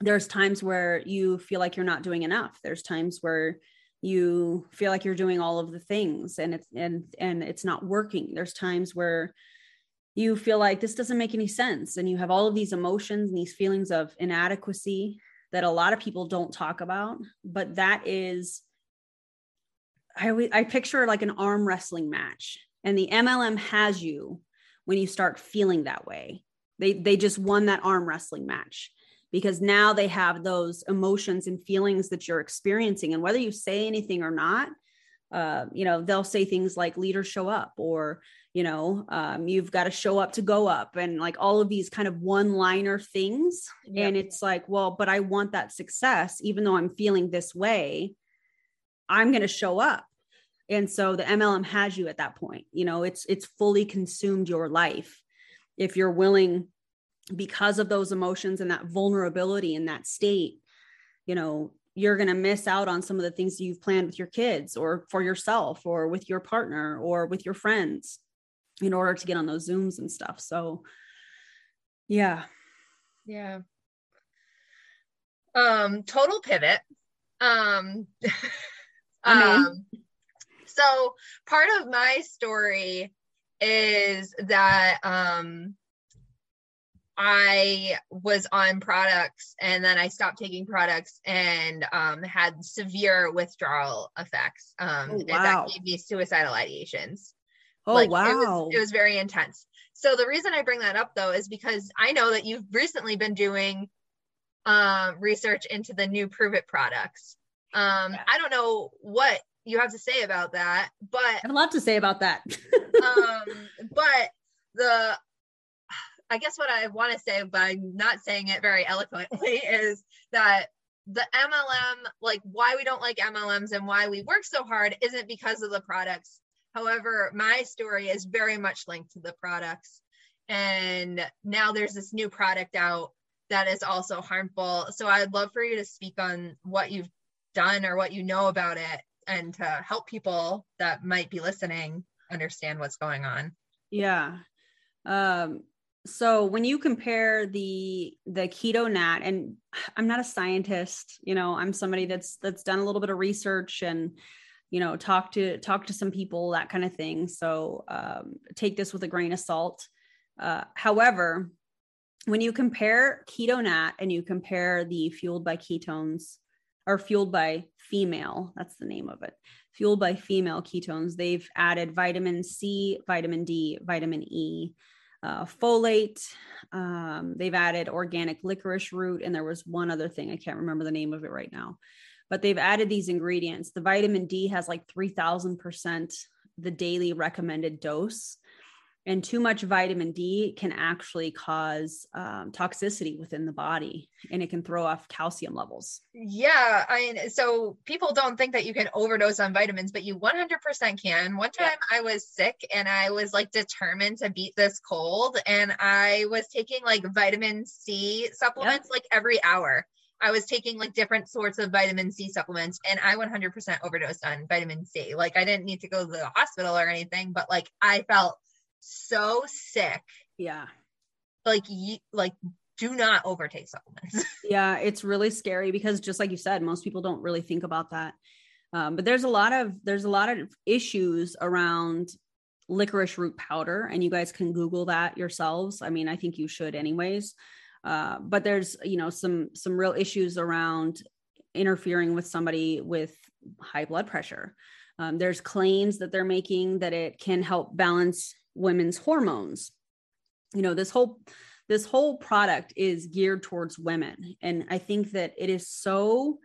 there's times where you feel like you're not doing enough. There's times where you feel like you're doing all of the things and it's, and, and it's not working. There's times where you feel like this doesn't make any sense. And you have all of these emotions and these feelings of inadequacy that a lot of people don't talk about, but that is, I, I picture like an arm wrestling match, and the M L M has you when you start feeling that way. They, they just won that arm wrestling match, because now they have those emotions and feelings that you're experiencing. And whether you say anything or not, uh, you know, they'll say things like leaders show up, or, you know, um, you've got to show up to go up, and like all of these kind of one-liner things. Yep. And it's like, well, but I want that success, even though I'm feeling this way, I'm going to show up. And so the M L M has you at that point. You know, it's, it's fully consumed your life. If you're willing, because of those emotions and that vulnerability in that state, you know, you're going to miss out on some of the things you've planned with your kids or for yourself or with your partner or with your friends in order to get on those Zooms and stuff. So yeah. Yeah. Um, total pivot. Um, um, so part of my story is that, um, I was on products, and then I stopped taking products and, um, had severe withdrawal effects. Um, oh, wow. And that gave me suicidal ideations. Oh, like, wow. It was, it was very intense. So the reason I bring that up though, is because I know that you've recently been doing, um, research into the new Pruvit products. Um, yeah. I don't know what you have to say about that, but I have a lot to say about that. um, but the, I guess what I want to say, but I'm not saying it very eloquently, is that the M L M, like why we don't like M L Ms and why we work so hard isn't because of the products. However, my story is very much linked to the products. And now there's this new product out that is also harmful. So I'd love for you to speak on what you've done or what you know about it, and to help people that might be listening understand what's going on. Yeah. Um, So when you compare the, the Keto Nat, and I'm not a scientist, you know, I'm somebody that's, that's done a little bit of research and, you know, talk to, talk to some people, that kind of thing. So, um, take this with a grain of salt. Uh, however, when you compare Keto Nat and you compare the Fueled by Ketones, or Fueled by Female, that's the name of it, Fueled by Female ketones, they've added vitamin C, vitamin D, vitamin E, Uh, folate. Um, they've added organic licorice root. And there was one other thing. I can't remember the name of it right now, but they've added these ingredients. The vitamin D has like three thousand percent the daily recommended dose, and too much vitamin D can actually cause um, toxicity within the body, and it can throw off calcium levels. Yeah. I mean, so people don't think that you can overdose on vitamins, but you one hundred percent can. One time yeah. I was sick and I was like determined to beat this cold, and I was taking like vitamin C supplements, yeah. like every hour. I was taking like different sorts of vitamin C supplements, and I one hundred percent overdosed on vitamin C. Like I didn't need to go to the hospital or anything, but like I felt so sick. Yeah. Like, you, like do not overtake supplements. Yeah. It's really scary because just like you said, most people don't really think about that. Um, but there's a lot of, there's a lot of issues around licorice root powder, and you guys can Google that yourselves. I mean, I think you should anyways. Uh, but there's, you know, some, some real issues around interfering with somebody with high blood pressure. Um, there's claims that they're making that it can help balance women's hormones. You know, this whole, this whole product is geared towards women. And I think that it is so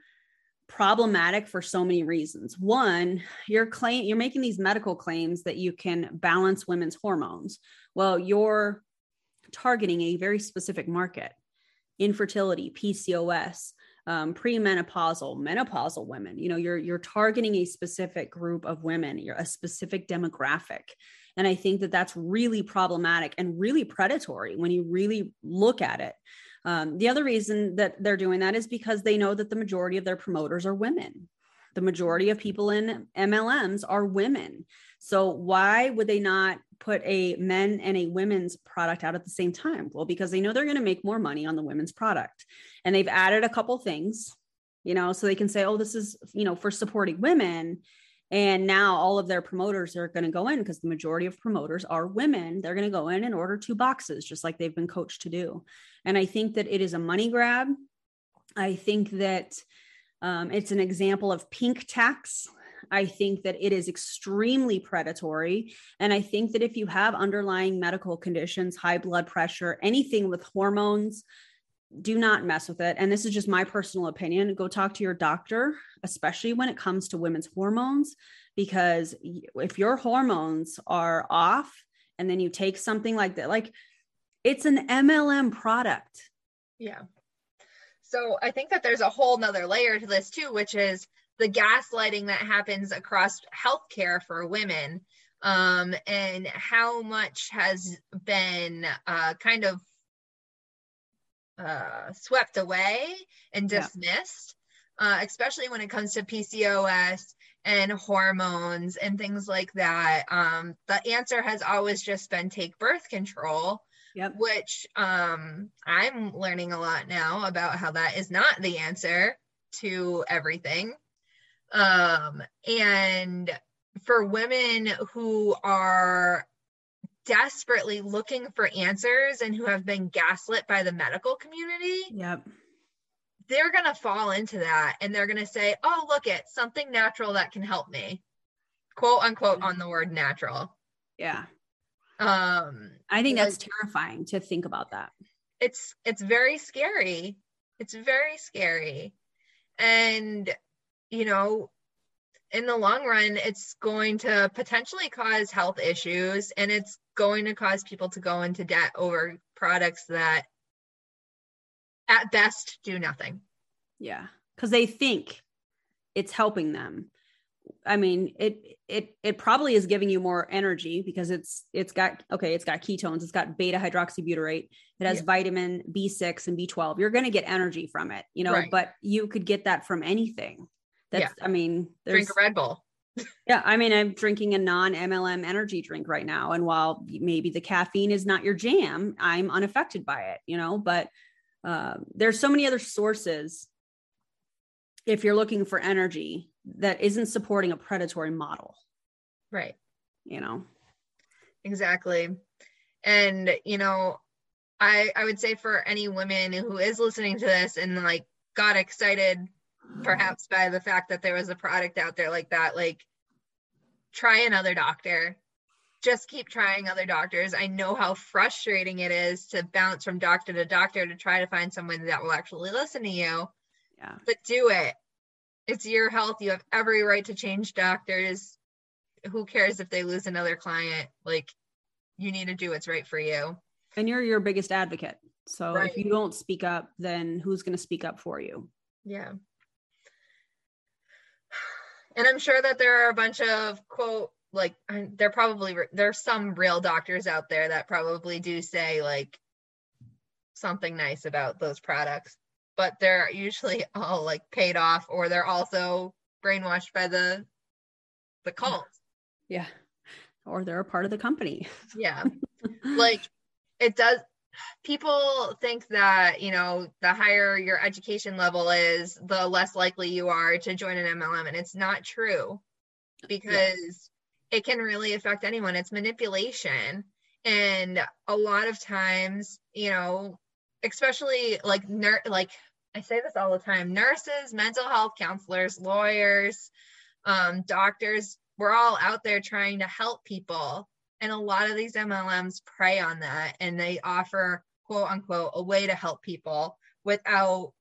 problematic for so many reasons. One, you're claim, you're making these medical claims that you can balance women's hormones. Well, you're targeting a very specific market: infertility, P C O S, um, premenopausal, menopausal women. You know, you're, you're targeting a specific group of women, you're a specific demographic. And I think that that's really problematic and really predatory when you really look at it. Um, the other reason that they're doing that is because they know that the majority of their promoters are women. The majority of people in M L Ms are women. So why would they not put a men and a women's product out at the same time? Well, because they know they're going to make more money on the women's product. And they've added a couple things, you know, so they can say, oh, this is, you know, for supporting women. And now all of their promoters are going to go in, because the majority of promoters are women. They're going to go in and order two boxes, just like they've been coached to do. And I think that it is a money grab. I think that um, it's an example of pink tax. I think that it is extremely predatory. And I think that if you have underlying medical conditions, high blood pressure, anything with hormones, do not mess with it. And this is just my personal opinion. Go talk to your doctor, especially when it comes to women's hormones, because if your hormones are off and then you take something like that, like it's an M L M product. Yeah. So I think that there's a whole nother layer to this too, which is the gaslighting that happens across healthcare for women, um, and how much has been uh, kind of uh, swept away and dismissed, yeah. uh, especially when it comes to P C O S and hormones and things like that. Um, the answer has always just been take birth control. Yep. Which um, I'm learning a lot now about how that is not the answer to everything. Um, and for women who are desperately looking for answers and who have been gaslit by the medical community, yep. they're going to fall into that. And they're going to say, oh, look, it's something natural that can help me, quote unquote, mm-hmm. on the word natural. Yeah. Um, I think that's like, terrifying to think about that. It's, it's very scary. It's very scary. And, you know, in the long run, it's going to potentially cause health issues, and it's going to cause people to go into debt over products that at best do nothing. Yeah. 'Cause they think it's helping them. I mean, it, it, it probably is giving you more energy because it's, it's got, okay, it's got ketones, it's got beta hydroxybutyrate, it has yeah. vitamin B six and B twelve. You're going to get energy from it, you know, right. but you could get that from anything. That's, yeah. I mean, there's drink a Red Bull. yeah. I mean, I'm drinking a non-M L M energy drink right now. And while maybe the caffeine is not your jam, I'm unaffected by it, you know, but uh, there's so many other sources if you're looking for energy that isn't supporting a predatory model. Right. You know, exactly. And, you know, I, I would say for any woman who is listening to this and like got excited, perhaps by the fact that there was a product out there like that, like try another doctor, just keep trying other doctors. I know how frustrating it is to bounce from doctor to doctor to try to find someone that will actually listen to you, yeah. but do it. It's your health. You have every right to change doctors. Who cares if they lose another client? Like, you need to do what's right for you. And you're your biggest advocate. So right. if you don't speak up, then who's going to speak up for you? Yeah. And I'm sure that there are a bunch of quote, like there probably, there's some real doctors out there that probably do say like something nice about those products, but they're usually all like paid off, or they're also brainwashed by the, the cult. Yeah. Or they're a part of the company. yeah. Like it does. People think that, you know, the higher your education level is, the less likely you are to join an M L M. And it's not true, because yeah. it can really affect anyone. It's manipulation. And a lot of times, you know, especially like, ner- like I say this all the time, nurses, mental health counselors, lawyers, um, doctors, we're all out there trying to help people. And a lot of these M L Ms prey on that, and they offer, quote unquote, a way to help people without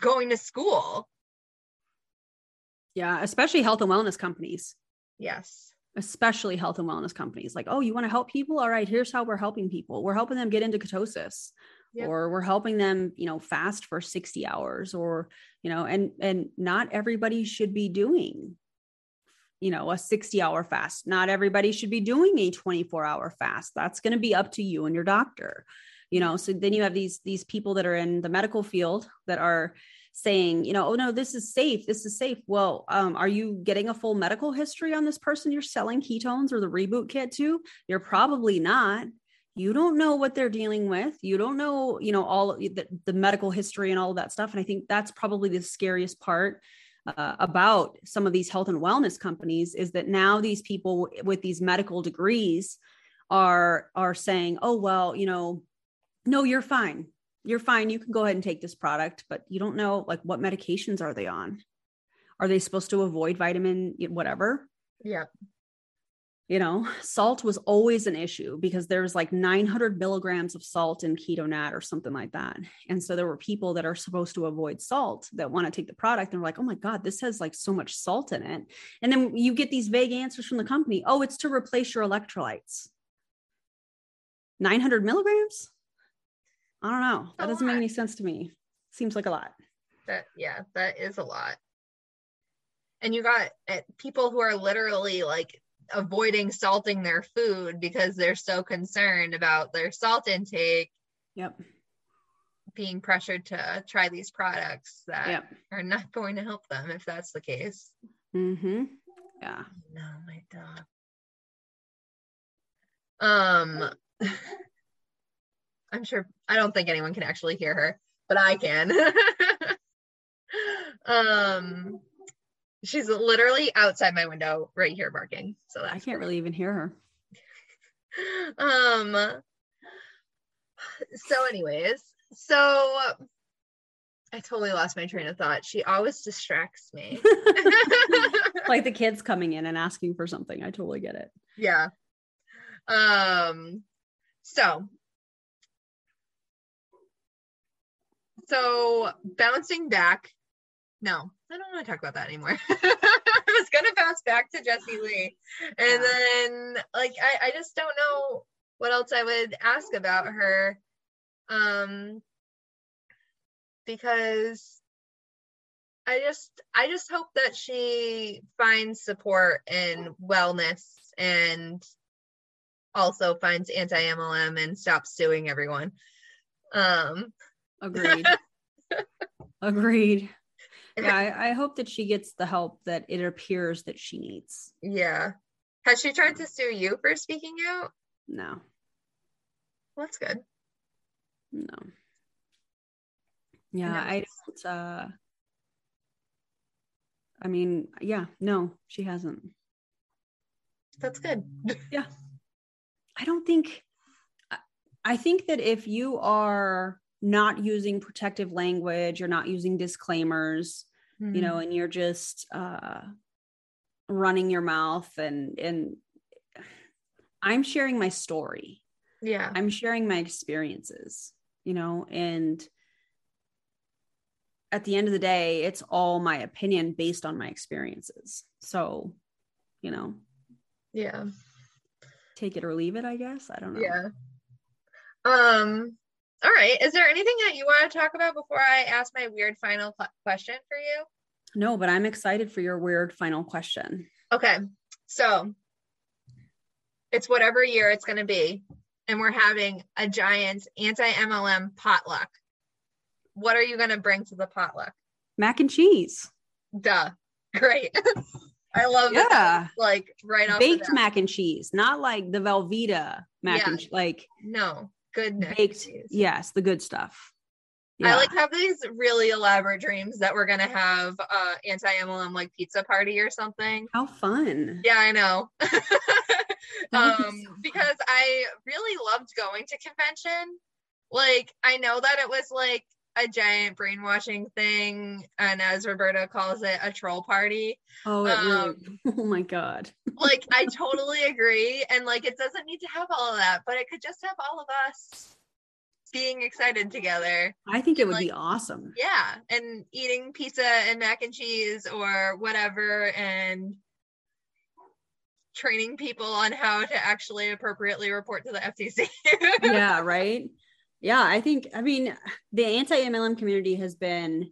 going to school. Yeah, especially health and wellness companies. Yes. Especially health and wellness companies. Like, oh, you want to help people? All right, here's how we're helping people. We're helping them get into ketosis, yep. or we're helping them, you know, fast for sixty hours, or, you know, and and not everybody should be doing you know, a sixty hour fast. Not everybody should be doing a twenty-four hour fast. That's going to be up to you and your doctor, you know? So then you have these, these people that are in the medical field that are saying, you know, oh no, this is safe. This is safe. Well, um, are you getting a full medical history on this person you're selling ketones or the reboot kit to? You're probably not. You don't know what they're dealing with. You don't know, you know, all the, the medical history and all of that stuff. And I think that's probably the scariest part Uh, about some of these health and wellness companies, is that now these people w- with these medical degrees are, are saying, oh, well, you know, no, you're fine. You're fine. You can go ahead and take this product, but you don't know, like, what medications are they on? Are they supposed to avoid vitamin, whatever? Yeah. You know, salt was always an issue because there's like nine hundred milligrams of salt in Keto Nat or something like that. And so there were people that are supposed to avoid salt that want to take the product. And they're like, oh my God, this has like so much salt in it. And then you get these vague answers from the company. Oh, it's to replace your electrolytes. nine hundred milligrams? I don't know. That doesn't make any sense to me. Seems like a lot. That, yeah, that is a lot. And you got people who are literally like avoiding salting their food because they're so concerned about their salt intake. Yep. Being pressured to try these products that yep. are not going to help them if that's the case. Mm-hmm. Yeah. No, my dog. Um, I'm sure, I don't think anyone can actually hear her, but I can. um, She's literally outside my window right here barking. So that's I can't really even hear her. um. So anyways, so I totally lost my train of thought. She always distracts me. Like the kids coming in and asking for something. I totally get it. Yeah. Um. So. So bouncing back. No, I don't want to talk about that anymore. I was going to bounce back to Jesse Lee. And yeah. then, like, I, I just don't know what else I would ask about her. Um, because I just, I just hope that she finds support in wellness and also finds anti-M L M and stops suing everyone. Um. Agreed. Agreed. Yeah, I, I hope that she gets the help that it appears that she needs. Yeah. Has she tried to sue you for speaking out? No. Well, that's good. No. Yeah, no. I don't, uh, I mean, yeah, no, she hasn't. That's good. Yeah. I don't think, I think that if you are not using protective language, you're not using disclaimers, mm-hmm. you know, and you're just uh, running your mouth and, and I'm sharing my story. Yeah. I'm sharing my experiences, you know, and at the end of the day, it's all my opinion based on my experiences. So, you know, yeah. Take it or leave it, I guess. I don't know. Yeah. Um, All right. Is there anything that you want to talk about before I ask my weird final cl- question for you? No, but I'm excited for your weird final question. Okay. So it's whatever year it's going to be. And we're having a giant anti-M L M potluck. What are you going to bring to the potluck? Mac and cheese. Duh. Great. I love yeah. that. Like right off Baked mac and cheese, not like the Velveeta mac yeah. and cheese. Like, no. Good baked, yes, the good stuff. Yeah. I like have these really elaborate dreams that we're gonna have uh anti-M L M like pizza party or something. How fun. Yeah, I know. um so because I really loved going to convention. Like I know that it was like a giant brainwashing thing, and as Roberta calls it, a troll party. Oh, it um, really, oh my God. Like, I totally agree. And like, it doesn't need to have all of that, but it could just have all of us being excited together. I think it would like, be awesome. Yeah. And eating pizza and mac and cheese or whatever, and training people on how to actually appropriately report to the F D I C. Yeah. Right. Yeah, I think, I mean, the anti-M L M community has been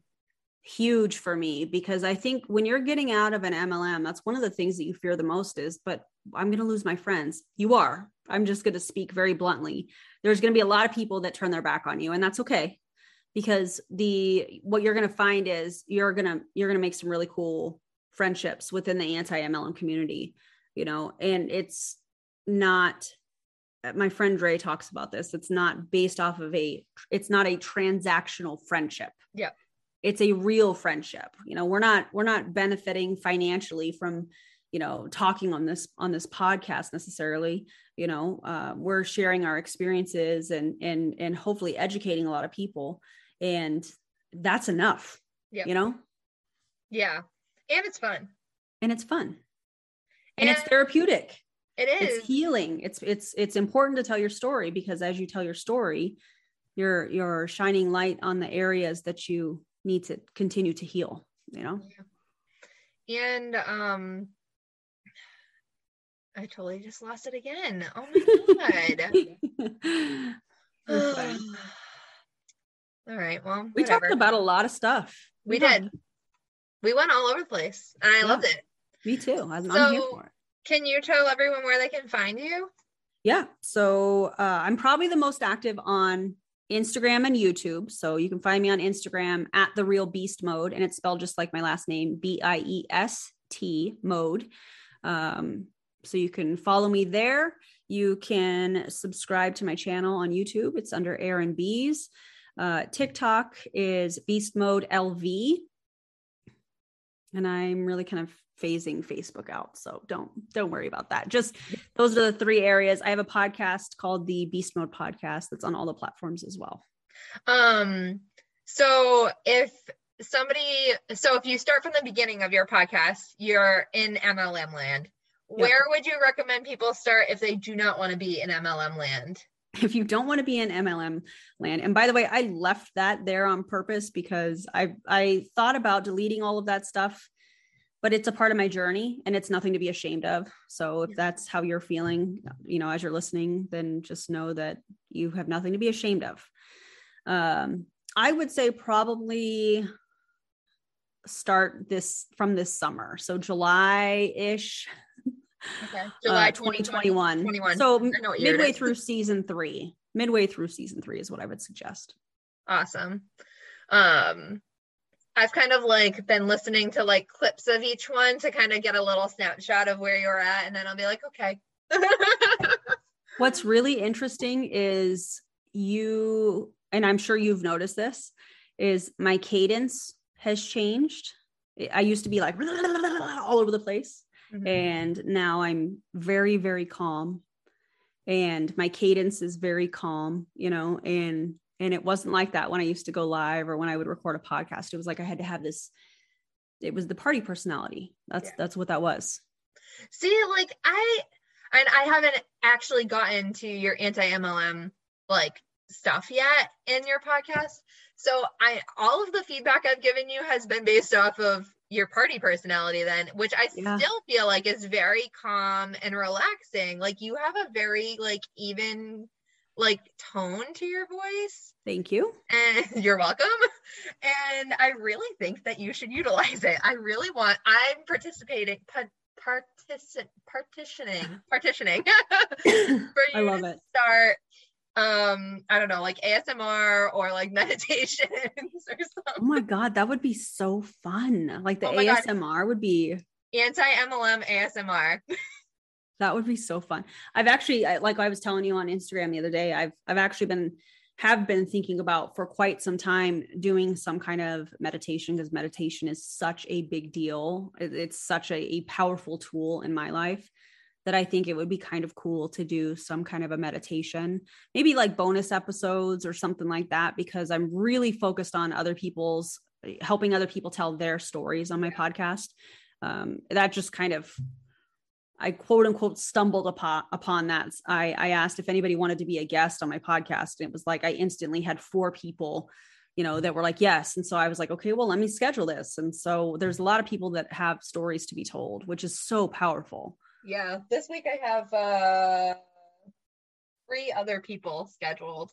huge for me because I think when you're getting out of an M L M, that's one of the things that you fear the most is, but I'm going to lose my friends. You are. I'm just going to speak very bluntly. There's going to be a lot of people that turn their back on you, and that's okay because the, what you're going to find is you're going to, you're going to make some really cool friendships within the anti-M L M community, you know, and it's not, my friend Ray talks about this. It's not based off of a, it's not a transactional friendship. Yeah. It's a real friendship. You know, we're not, we're not benefiting financially from, you know, talking on this, on this podcast necessarily, you know, uh, we're sharing our experiences and, and, and hopefully educating a lot of people, and that's enough, yep. you know? Yeah. And it's fun. And it's fun. And, and it's therapeutic. It is. It's healing. It's, it's, it's important to tell your story, because as you tell your story, you're, you're shining light on the areas that you need to continue to heal, you know? Yeah. And, um, I totally just lost it again. Oh my God. All right. Well, we whatever. talked about a lot of stuff. We, we did. We went all over the place and I yeah. loved it. Me too. I'm, so, I'm here for it. Can you tell everyone where they can find you? Yeah. So uh, I'm probably the most active on Instagram and YouTube. So you can find me on Instagram at The Real Beast Mode. And it's spelled just like my last name, B I E S T Mode. Um, so you can follow me there. You can subscribe to my channel on YouTube. It's under Erin Bees. Uh, TikTok is Beast Mode L V. And I'm really kind of phasing Facebook out. So don't, don't worry about that. Just those are the three areas. I have a podcast called the Beast Mode Podcast. That's on all the platforms as well. Um, so if somebody, so if you start from the beginning of your podcast, you're in M L M land. Where yep. would you recommend people start if they do not want to be in M L M land? If you don't want to be in M L M land, and by the way, I left that there on purpose because I, I thought about deleting all of that stuff, but it's a part of my journey and it's nothing to be ashamed of. So if that's how you're feeling, you know, as you're listening, then just know that you have nothing to be ashamed of. Um, I would say probably start this from this summer. So July-ish. Okay. July uh, twenty twenty-one. So midway through season three, midway through season three is what I would suggest. Awesome. Um, I've kind of like been listening to like clips of each one to kind of get a little snapshot of where you're at. And then I'll be like, okay. What's really interesting is you, and I'm sure you've noticed this, is my cadence has changed. I used to be like all over the place. Mm-hmm. And now I'm very, very calm and my cadence is very calm, you know, and, and it wasn't like that when I used to go live or when I would record a podcast. It was like, I had to have this, it was the party personality. That's, yeah. that's what that was. See, like I, and I haven't actually gotten to your anti-M L M like stuff yet in your podcast. So I, all of the feedback I've given you has been based off of your party personality then, which I yeah. still feel like is very calm and relaxing. Like you have a very like even like tone to your voice. Thank you. And you're welcome. And I really think that you should utilize it. I really want, I'm participating, pa- partici- partitioning, partitioning for you I love to it. Start um I don't know, like A S M R or like meditations or something. Oh my God, that would be so fun. Like the oh A S M R God. Would be anti-M L M A S M R. That would be so fun. I've actually, I, like I was telling you on Instagram the other day, I've I've actually been have been thinking about for quite some time doing some kind of meditation, because meditation is such a big deal. It, it's such a, a powerful tool in my life that I think it would be kind of cool to do some kind of a meditation, maybe like bonus episodes or something like that, because I'm really focused on other people's helping other people tell their stories on my podcast. Um, that just kind of, I quote unquote, stumbled upon, upon that. I, I asked if anybody wanted to be a guest on my podcast. And it was like, I instantly had four people, you know, that were like, yes. And so I was like, okay, well, let me schedule this. And so there's a lot of people that have stories to be told, which is so powerful. Yeah, this week I have uh, three other people scheduled.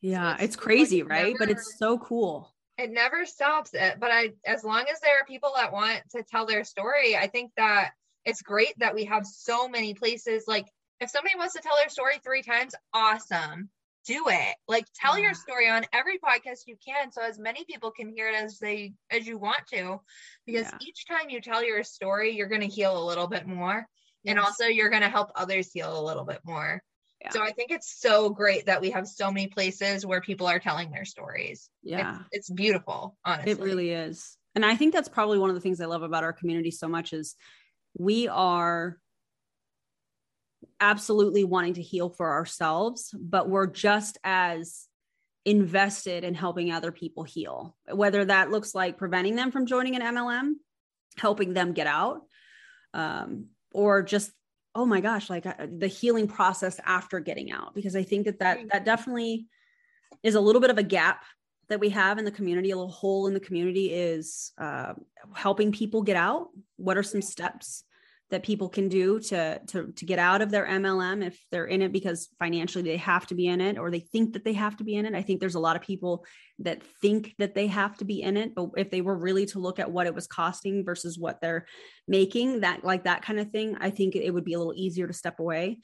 Yeah, so it's, it's crazy, like, right? Never, but it's so cool. It never stops. It, but I, as long as there are people that want to tell their story, I think that it's great that we have so many places. Like, if somebody wants to tell their story three times, awesome. Do it. Like, tell yeah. your story on every podcast you can, so as many people can hear it as they as you want to. Because yeah. each time you tell your story, you're going to heal a little bit more. And also you're going to help others heal a little bit more. Yeah. So I think it's so great that we have so many places where people are telling their stories. Yeah. It's, it's beautiful. Honestly. It really is. And I think that's probably one of the things I love about our community so much is we are absolutely wanting to heal for ourselves, but we're just as invested in helping other people heal, whether that looks like preventing them from joining an M L M, helping them get out, um, or just oh my gosh, like I, the healing process after getting out, because I think that that, that definitely is a little bit of a gap that we have in the community. A little hole in the community is uh, helping people get out. What are some steps that people can do to, to, to get out of their M L M if they're in it because financially they have to be in it, or they think that they have to be in it? I think there's a lot of people that think that they have to be in it, but if they were really to look at what it was costing versus what they're making, that like that kind of thing, I think it would be a little easier to step away.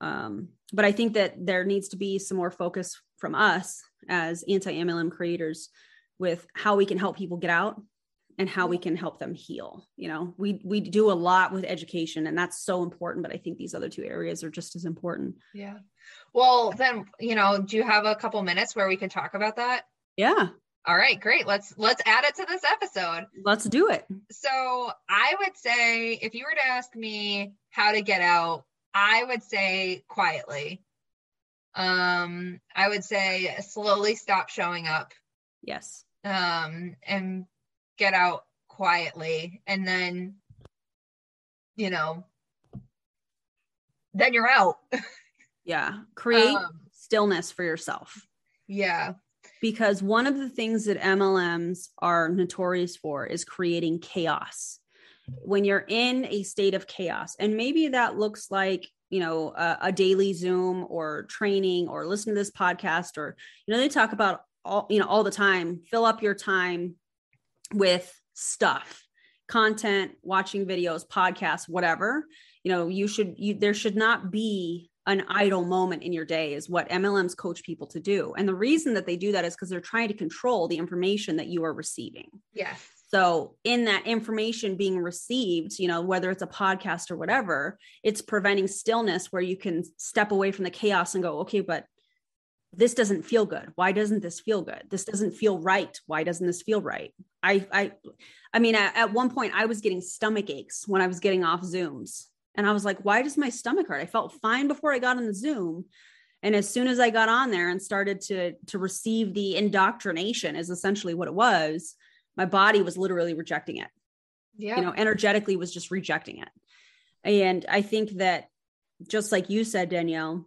Um, but I think that there needs to be some more focus from us as anti-M L M creators with how we can help people get out and how we can help them heal. You know, we, we do a lot with education, and that's so important, but I think these other two areas are just as important. Yeah. Well then, you know, do you have a couple minutes where we can talk about that? Yeah. All right, great. Let's, let's add it to this episode. Let's do it. So I would say, if you were to ask me how to get out, I would say quietly. Um, I would say slowly stop showing up. Yes. Um, and get out quietly, and then, you know, then you're out. Yeah. Create um, stillness for yourself. Yeah. Because one of the things that M L Ms are notorious for is creating chaos. When you're in a state of chaos, and maybe that looks like, you know, a, a daily Zoom or training or listen to this podcast, or, you know, they talk about all, you know, all the time, fill up your time with stuff, content, watching videos, podcasts, whatever. You know, you should, you, there should not be an idle moment in your day, is what M L Ms coach people to do. And the reason that they do that is because they're trying to control the information that you are receiving. Yes. So in that information being received, you know, whether it's a podcast or whatever, it's preventing stillness where you can step away from the chaos and go, okay, but this doesn't feel good. Why doesn't this feel good? This doesn't feel right. Why doesn't this feel right? I, I, I mean, at, at one point I was getting stomach aches when I was getting off Zooms, and I was like, why does my stomach hurt? I felt fine before I got on the Zoom. And as soon as I got on there and started to, to receive the indoctrination, is essentially what it was, my body was literally rejecting it. Yeah. You know, energetically was just rejecting it. And I think that, just like you said, Danielle,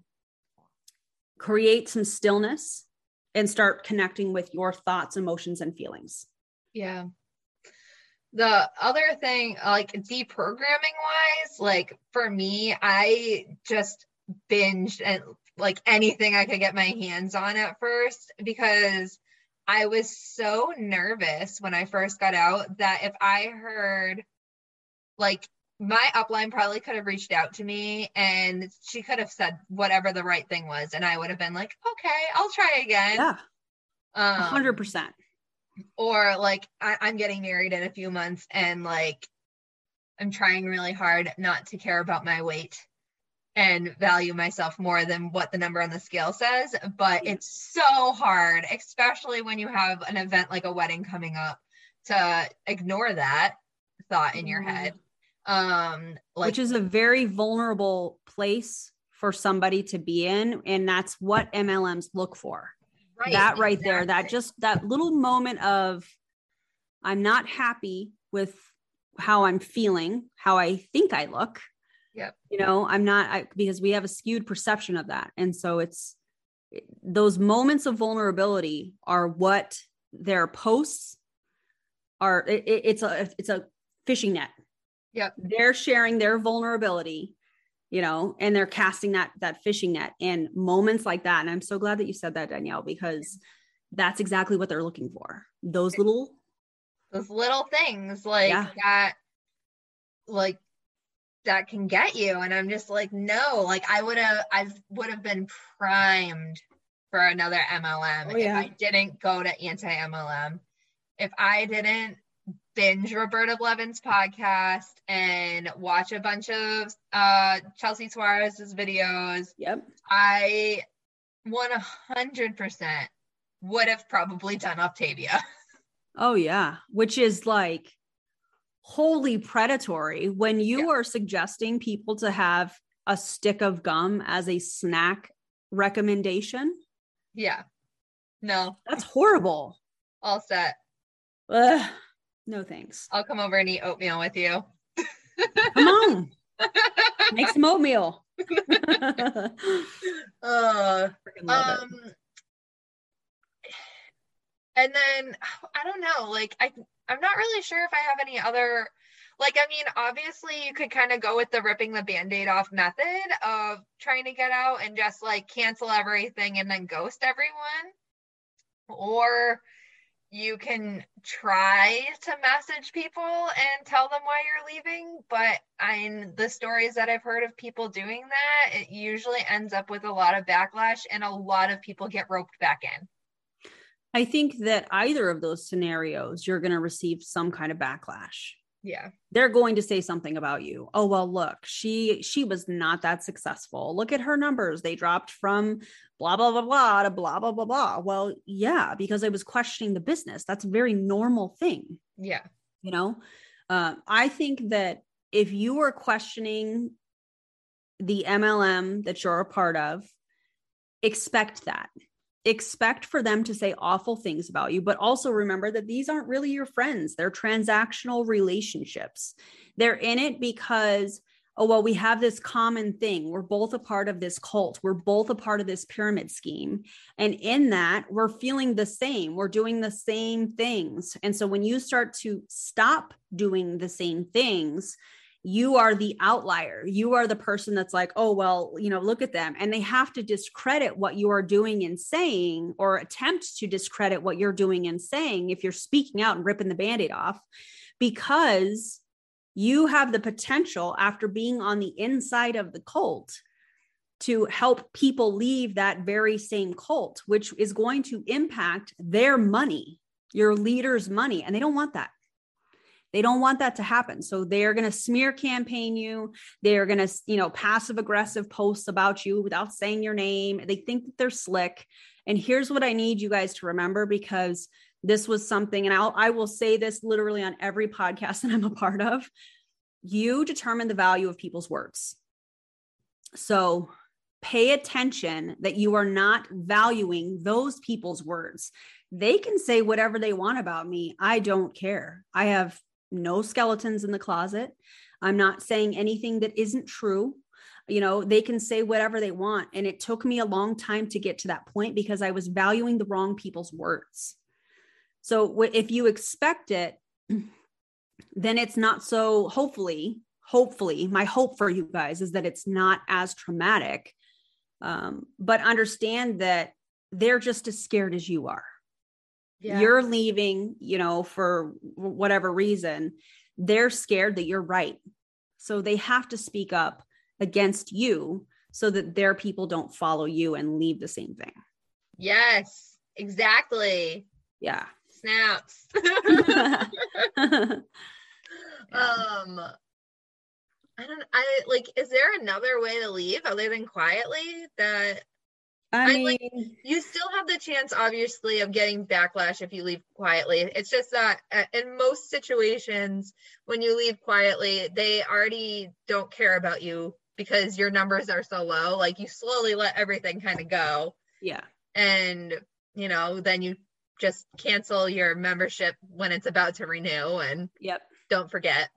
create some stillness and start connecting with your thoughts, emotions, and feelings. Yeah. The other thing, like deprogramming wise, like for me, I just binged and like anything I could get my hands on at first, because I was so nervous when I first got out that if I heard, like, my upline probably could have reached out to me and she could have said whatever the right thing was, and I would have been like, okay, I'll try again. Yeah. Um, one hundred percent. Or like, I, I'm getting married in a few months, and like, I'm trying really hard not to care about my weight and value myself more than what the number on the scale says. But it's so hard, especially when you have an event like a wedding coming up, to ignore that thought in your head. Um, like, which is a very vulnerable place for somebody to be in. And that's what M L Ms look for. Right, that right exactly. there, that just that little moment of, I'm not happy with how I'm feeling, how I think I look. Yep. You know, I'm not, I, because we have a skewed perception of that. And so it's, those moments of vulnerability are what their posts are. It, it, it's a, it's a fishing net. Yep. They're sharing their vulnerability, you know, and they're casting that, that fishing net, and moments like that. And I'm so glad that you said that, Danielle, because that's exactly what they're looking for. Those little, those little things like yeah. that, like that can get you. And I'm just like, no, like I would have, I would have been primed for another M L M. Oh, yeah. If I didn't go to anti-M L M, if I didn't binge Roberta Blevins' podcast and watch a bunch of uh Chelsea Suarez's videos. Yep. I one hundred percent would have probably done Octavia. Oh yeah, which is like wholly predatory when you yeah. are suggesting people to have a stick of gum as a snack recommendation. Yeah. No. That's horrible. All set. Ugh. No, thanks. I'll come over and eat oatmeal with you. Come on. Make some oatmeal. uh, um, and then I don't know, like I I'm not really sure if I have any other, like, I mean, obviously you could kind of go with the ripping the Band-Aid off method of trying to get out and just like cancel everything and then ghost everyone. Or you can try to message people and tell them why you're leaving. But I, the stories that I've heard of people doing that, it usually ends up with a lot of backlash and a lot of people get roped back in. I think that either of those scenarios, you're going to receive some kind of backlash. Yeah. They're going to say something about you. Oh, well, look, she, she was not that successful. Look at her numbers. They dropped from blah, blah, blah, blah, to blah, blah, blah, blah. Well, yeah, because I was questioning the business. That's a very normal thing. Yeah. You know, uh, I think that if you are questioning the M L M that you're a part of, expect that. Expect for them to say awful things about you, but also remember that these aren't really your friends. They're transactional relationships. They're in it because, oh, well, we have this common thing. We're both a part of this cult. We're both a part of this pyramid scheme. And in that, we're feeling the same. We're doing the same things. And so when you start to stop doing the same things, you are the outlier. You are the person that's like, oh, well, you know, look at them. And they have to discredit what you are doing and saying, or attempt to discredit what you're doing and saying if you're speaking out and ripping the Band-Aid off, because you have the potential, after being on the inside of the cult, to help people leave that very same cult, which is going to impact their money, your leader's money. And they don't want that. They don't want that to happen. So they're going to smear campaign you. They're going to, you know, passive aggressive posts about you without saying your name. They think that they're slick. And here's what I need you guys to remember, because this was something, and I'll, I will say this literally on every podcast that I'm a part of, you determine the value of people's words. So pay attention that you are not valuing those people's words. They can say whatever they want about me. I don't care. I have no skeletons in the closet. I'm not saying anything that isn't true. You know, they can say whatever they want. And it took me a long time to get to that point because I was valuing the wrong people's words. So if you expect it, then it's not so, hopefully, hopefully, my hope for you guys is that it's not as traumatic. Um, but understand that they're just as scared as you are. Yeah. You're leaving, you know, for whatever reason, they're scared that you're right. So they have to speak up against you so that their people don't follow you and leave the same thing. Yes, exactly. Yeah. Snaps. yeah. Um, I don't, I like, is there another way to leave other than quietly that I mean, I, like, you still have the chance, obviously, of getting backlash if you leave quietly. It's just that in most situations, when you leave quietly, they already don't care about you because your numbers are so low. Like, you slowly let everything kind of go. Yeah. And, you know, then you just cancel your membership when it's about to renew and yep. Don't forget.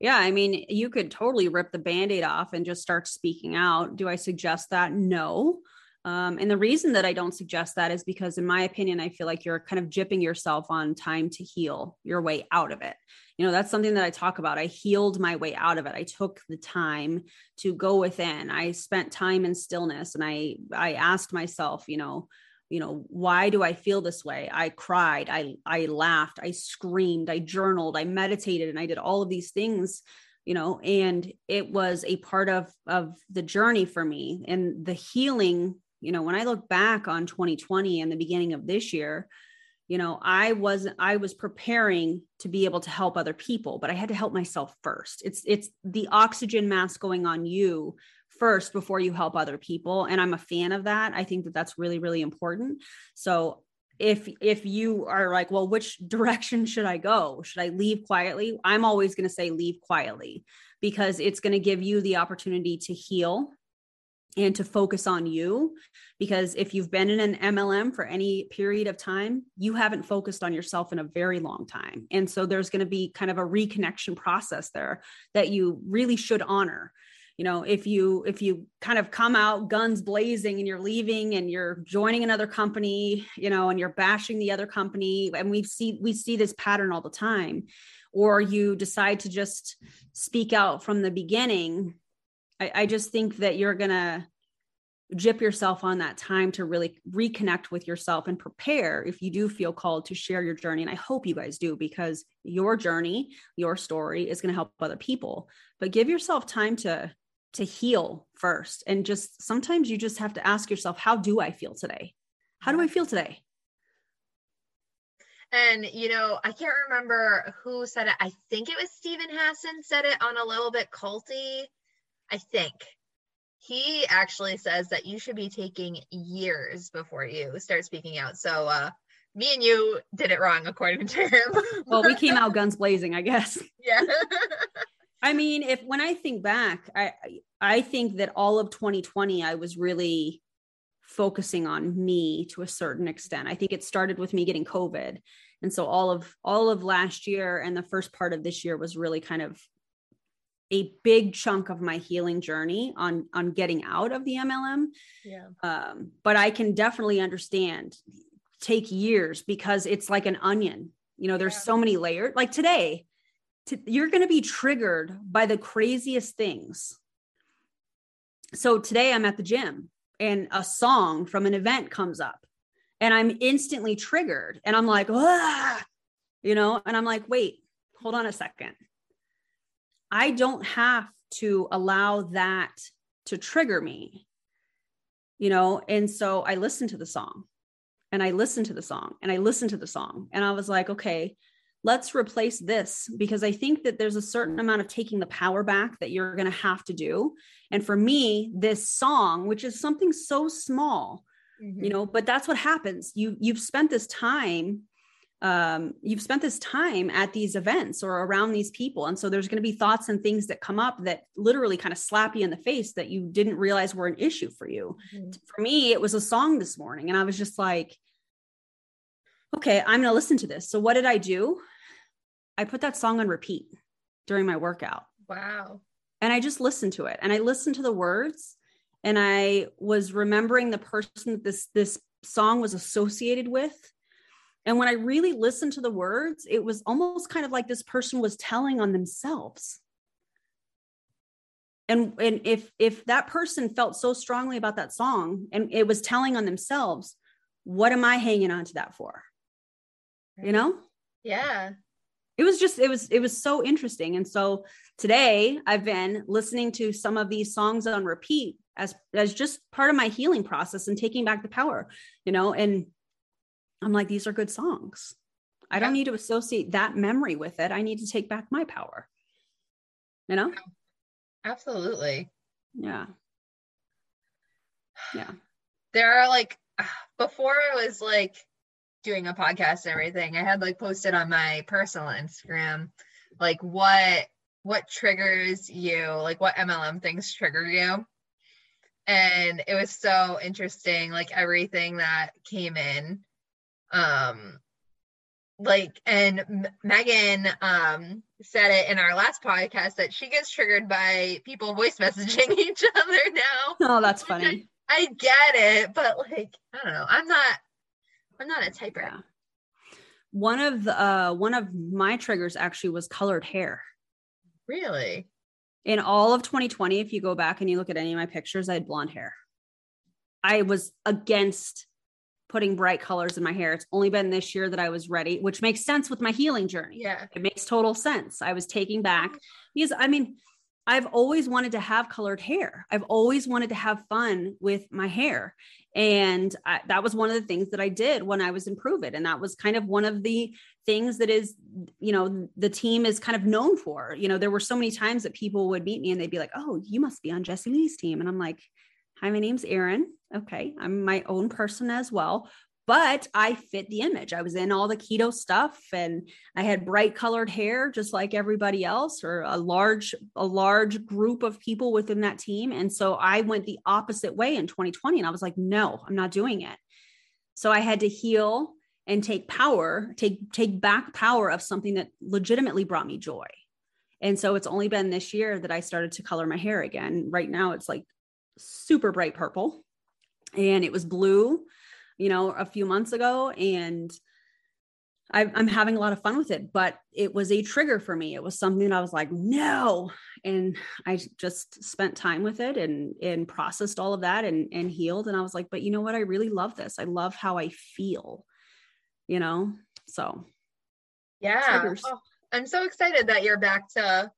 Yeah. I mean, you could totally rip the Band-Aid off and just start speaking out. Do I suggest that? No. Um, and the reason that I don't suggest that is because in my opinion, I feel like you're kind of gypping yourself on time to heal your way out of it. You know, that's something that I talk about. I healed my way out of it. I took the time to go within. I spent time in stillness and I, I asked myself, you know, you know, why do I feel this way? I cried, I, I laughed, I screamed, I journaled, I meditated, and I did all of these things, you know, and it was a part of, of the journey for me and the healing. You know, when I look back on twenty twenty and the beginning of this year, you know, I was, I was preparing to be able to help other people, but I had to help myself first. It's, it's the oxygen mask going on you first before you help other people. And I'm a fan of that. I think that that's really, really important. So if, if you are like, well, which direction should I go? Should I leave quietly? I'm always going to say leave quietly because it's going to give you the opportunity to heal. and to focus on you. Because if you've been in an M L M for any period of time, you haven't focused on yourself in a very long time. And so there's going to be kind of a reconnection process there that you really should honor. You know, if you, if you kind of come out guns blazing and you're leaving and you're joining another company, you know, and you're bashing the other company, and we see, we see this pattern all the time, or you decide to just speak out from the beginning. I, I just think that you're going to gyp yourself on that time to really reconnect with yourself and prepare if you do feel called to share your journey. And I hope you guys do, because your journey, your story is going to help other people, but give yourself time to to heal first. And just sometimes you just have to ask yourself, how do I feel today? How do I feel today? And, you know, I can't remember who said it. I think it was Stephen Hassan said it on A Little Bit Culty. I think he actually says that you should be taking years before you start speaking out. So, uh, me and you did it wrong according to him. Well, we came out guns blazing, I guess. Yeah. I mean, if, when I think back, I, I think that all of twenty twenty, I was really focusing on me to a certain extent. I think it started with me getting COVID. And so all of, all of last year and the first part of this year was really kind of a big chunk of my healing journey on, on getting out of the M L M. Yeah. Um, but I can definitely understand take years, because it's like an onion, you know, there's yeah. so many layers. Like today, you're going to be triggered by the craziest things. So today I'm at the gym and a song from an event comes up and I'm instantly triggered and I'm like, ah, you know, and I'm like, wait, hold on a second. I don't have to allow that to trigger me, you know? And so I listened to the song and I listened to the song and I listened to the song and I was like, okay, let's replace this, because I think that there's a certain amount of taking the power back that you're going to have to do. And for me, this song, which is something so small, mm-hmm. you know, but that's what happens. You, you've spent this time, um, you've spent this time at these events or around these people. And so there's going to be thoughts and things that come up that literally kind of slap you in the face that you didn't realize were an issue for you. Mm-hmm. For me, it was a song this morning. And I was just like, okay, I'm going to listen to this. So what did I do? I put that song on repeat during my workout. Wow. And I just listened to it and I listened to the words and I was remembering the person that this, this song was associated with. And when I really listened to the words, it was almost kind of like this person was telling on themselves. And, and if, if that person felt so strongly about that song and it was telling on themselves, what am I hanging on to that for? You know? Yeah. It was just, it was, it was so interesting. And so today I've been listening to some of these songs on repeat as, as just part of my healing process and taking back the power, you know, and I'm like, these are good songs. I yeah. don't need to associate that memory with it. I need to take back my power, you know? Absolutely. Yeah. Yeah. There are like, before I was like, doing a podcast and everything, I had like posted on my personal Instagram, like what, what triggers you, like what M L M things trigger you. And it was so interesting, like everything that came in, um, like, and M- Megan, um, said it in our last podcast that she gets triggered by people voice messaging each other now. Oh, that's funny. I, I get it, but like, I don't know. I'm not, I'm not a typer. Yeah. One of the, uh, one of my triggers actually was colored hair. Really? In all of twenty twenty, if you go back and you look at any of my pictures, I had blonde hair. I was against putting bright colors in my hair. It's only been this year that I was ready, which makes sense with my healing journey. Yeah. It makes total sense. I was taking back because I mean, I've always wanted to have colored hair. I've always wanted to have fun with my hair. And I, that was one of the things that I did when I was in Pruvit. And that was kind of one of the things that is, you know, the team is kind of known for. You know, there were so many times that people would meet me and they'd be like, oh, you must be on Jesse Lee's team. And I'm like, hi, my name's Erin. Okay. I'm my own person as well, but I fit the image. I was in all the keto stuff and I had bright colored hair, just like everybody else, or a large, a large group of people within that team. And so I went the opposite way in twenty twenty. And I was like, no, I'm not doing it. So I had to heal and take power, take, take back power of something that legitimately brought me joy. And so it's only been this year that I started to color my hair again. Right now it's like super bright purple, and it was blue, you know, a few months ago, and I've, I'm having a lot of fun with it, but it was a trigger for me. It was something I was like, no. And I just spent time with it and, and processed all of that and, and healed. And I was like, but you know what? I really love this. I love how I feel, you know? So yeah. Oh, I'm so excited that you're back to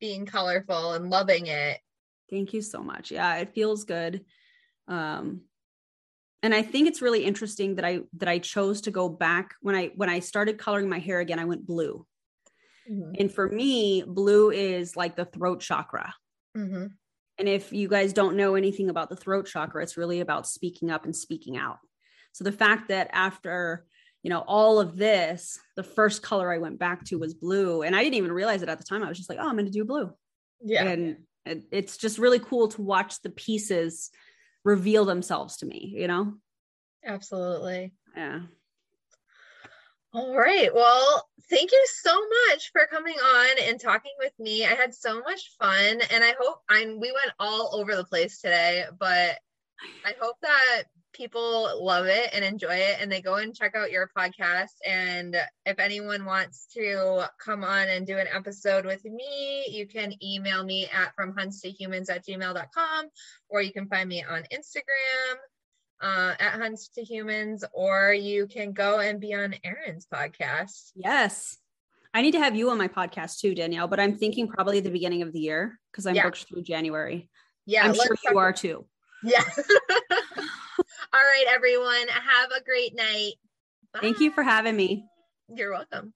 being colorful and loving it. Thank you so much. Yeah, it feels good. Um, and I think it's really interesting that I, that I chose to go back when I, when I started coloring my hair again, I went blue. Mm-hmm. And for me, blue is like the throat chakra. Mm-hmm. And if you guys don't know anything about the throat chakra, it's really about speaking up and speaking out. So the fact that after, you know, all of this, the first color I went back to was blue. And I didn't even realize it at the time. I was just like, oh, I'm going to do blue. Yeah. And it, it's just really cool to watch the pieces reveal themselves to me, you know? Absolutely. Yeah. All right. Well, thank you so much for coming on and talking with me. I had so much fun, and I hope I'm, we went all over the place today, but I hope that people love it and enjoy it, and they go and check out your podcast. And if anyone wants to come on and do an episode with me, you can email me at from hunts to humans at gmail dot com, or you can find me on Instagram uh, at hunts to humans, or you can go and be on Erin's podcast. Yes. I need to have you on my podcast too, Danielle, but I'm thinking probably at the beginning of the year, because I'm yeah. booked through January. Yeah. I'm sure you are too. Yeah. All right, everyone. Have a great night. Bye. Thank you for having me. You're welcome.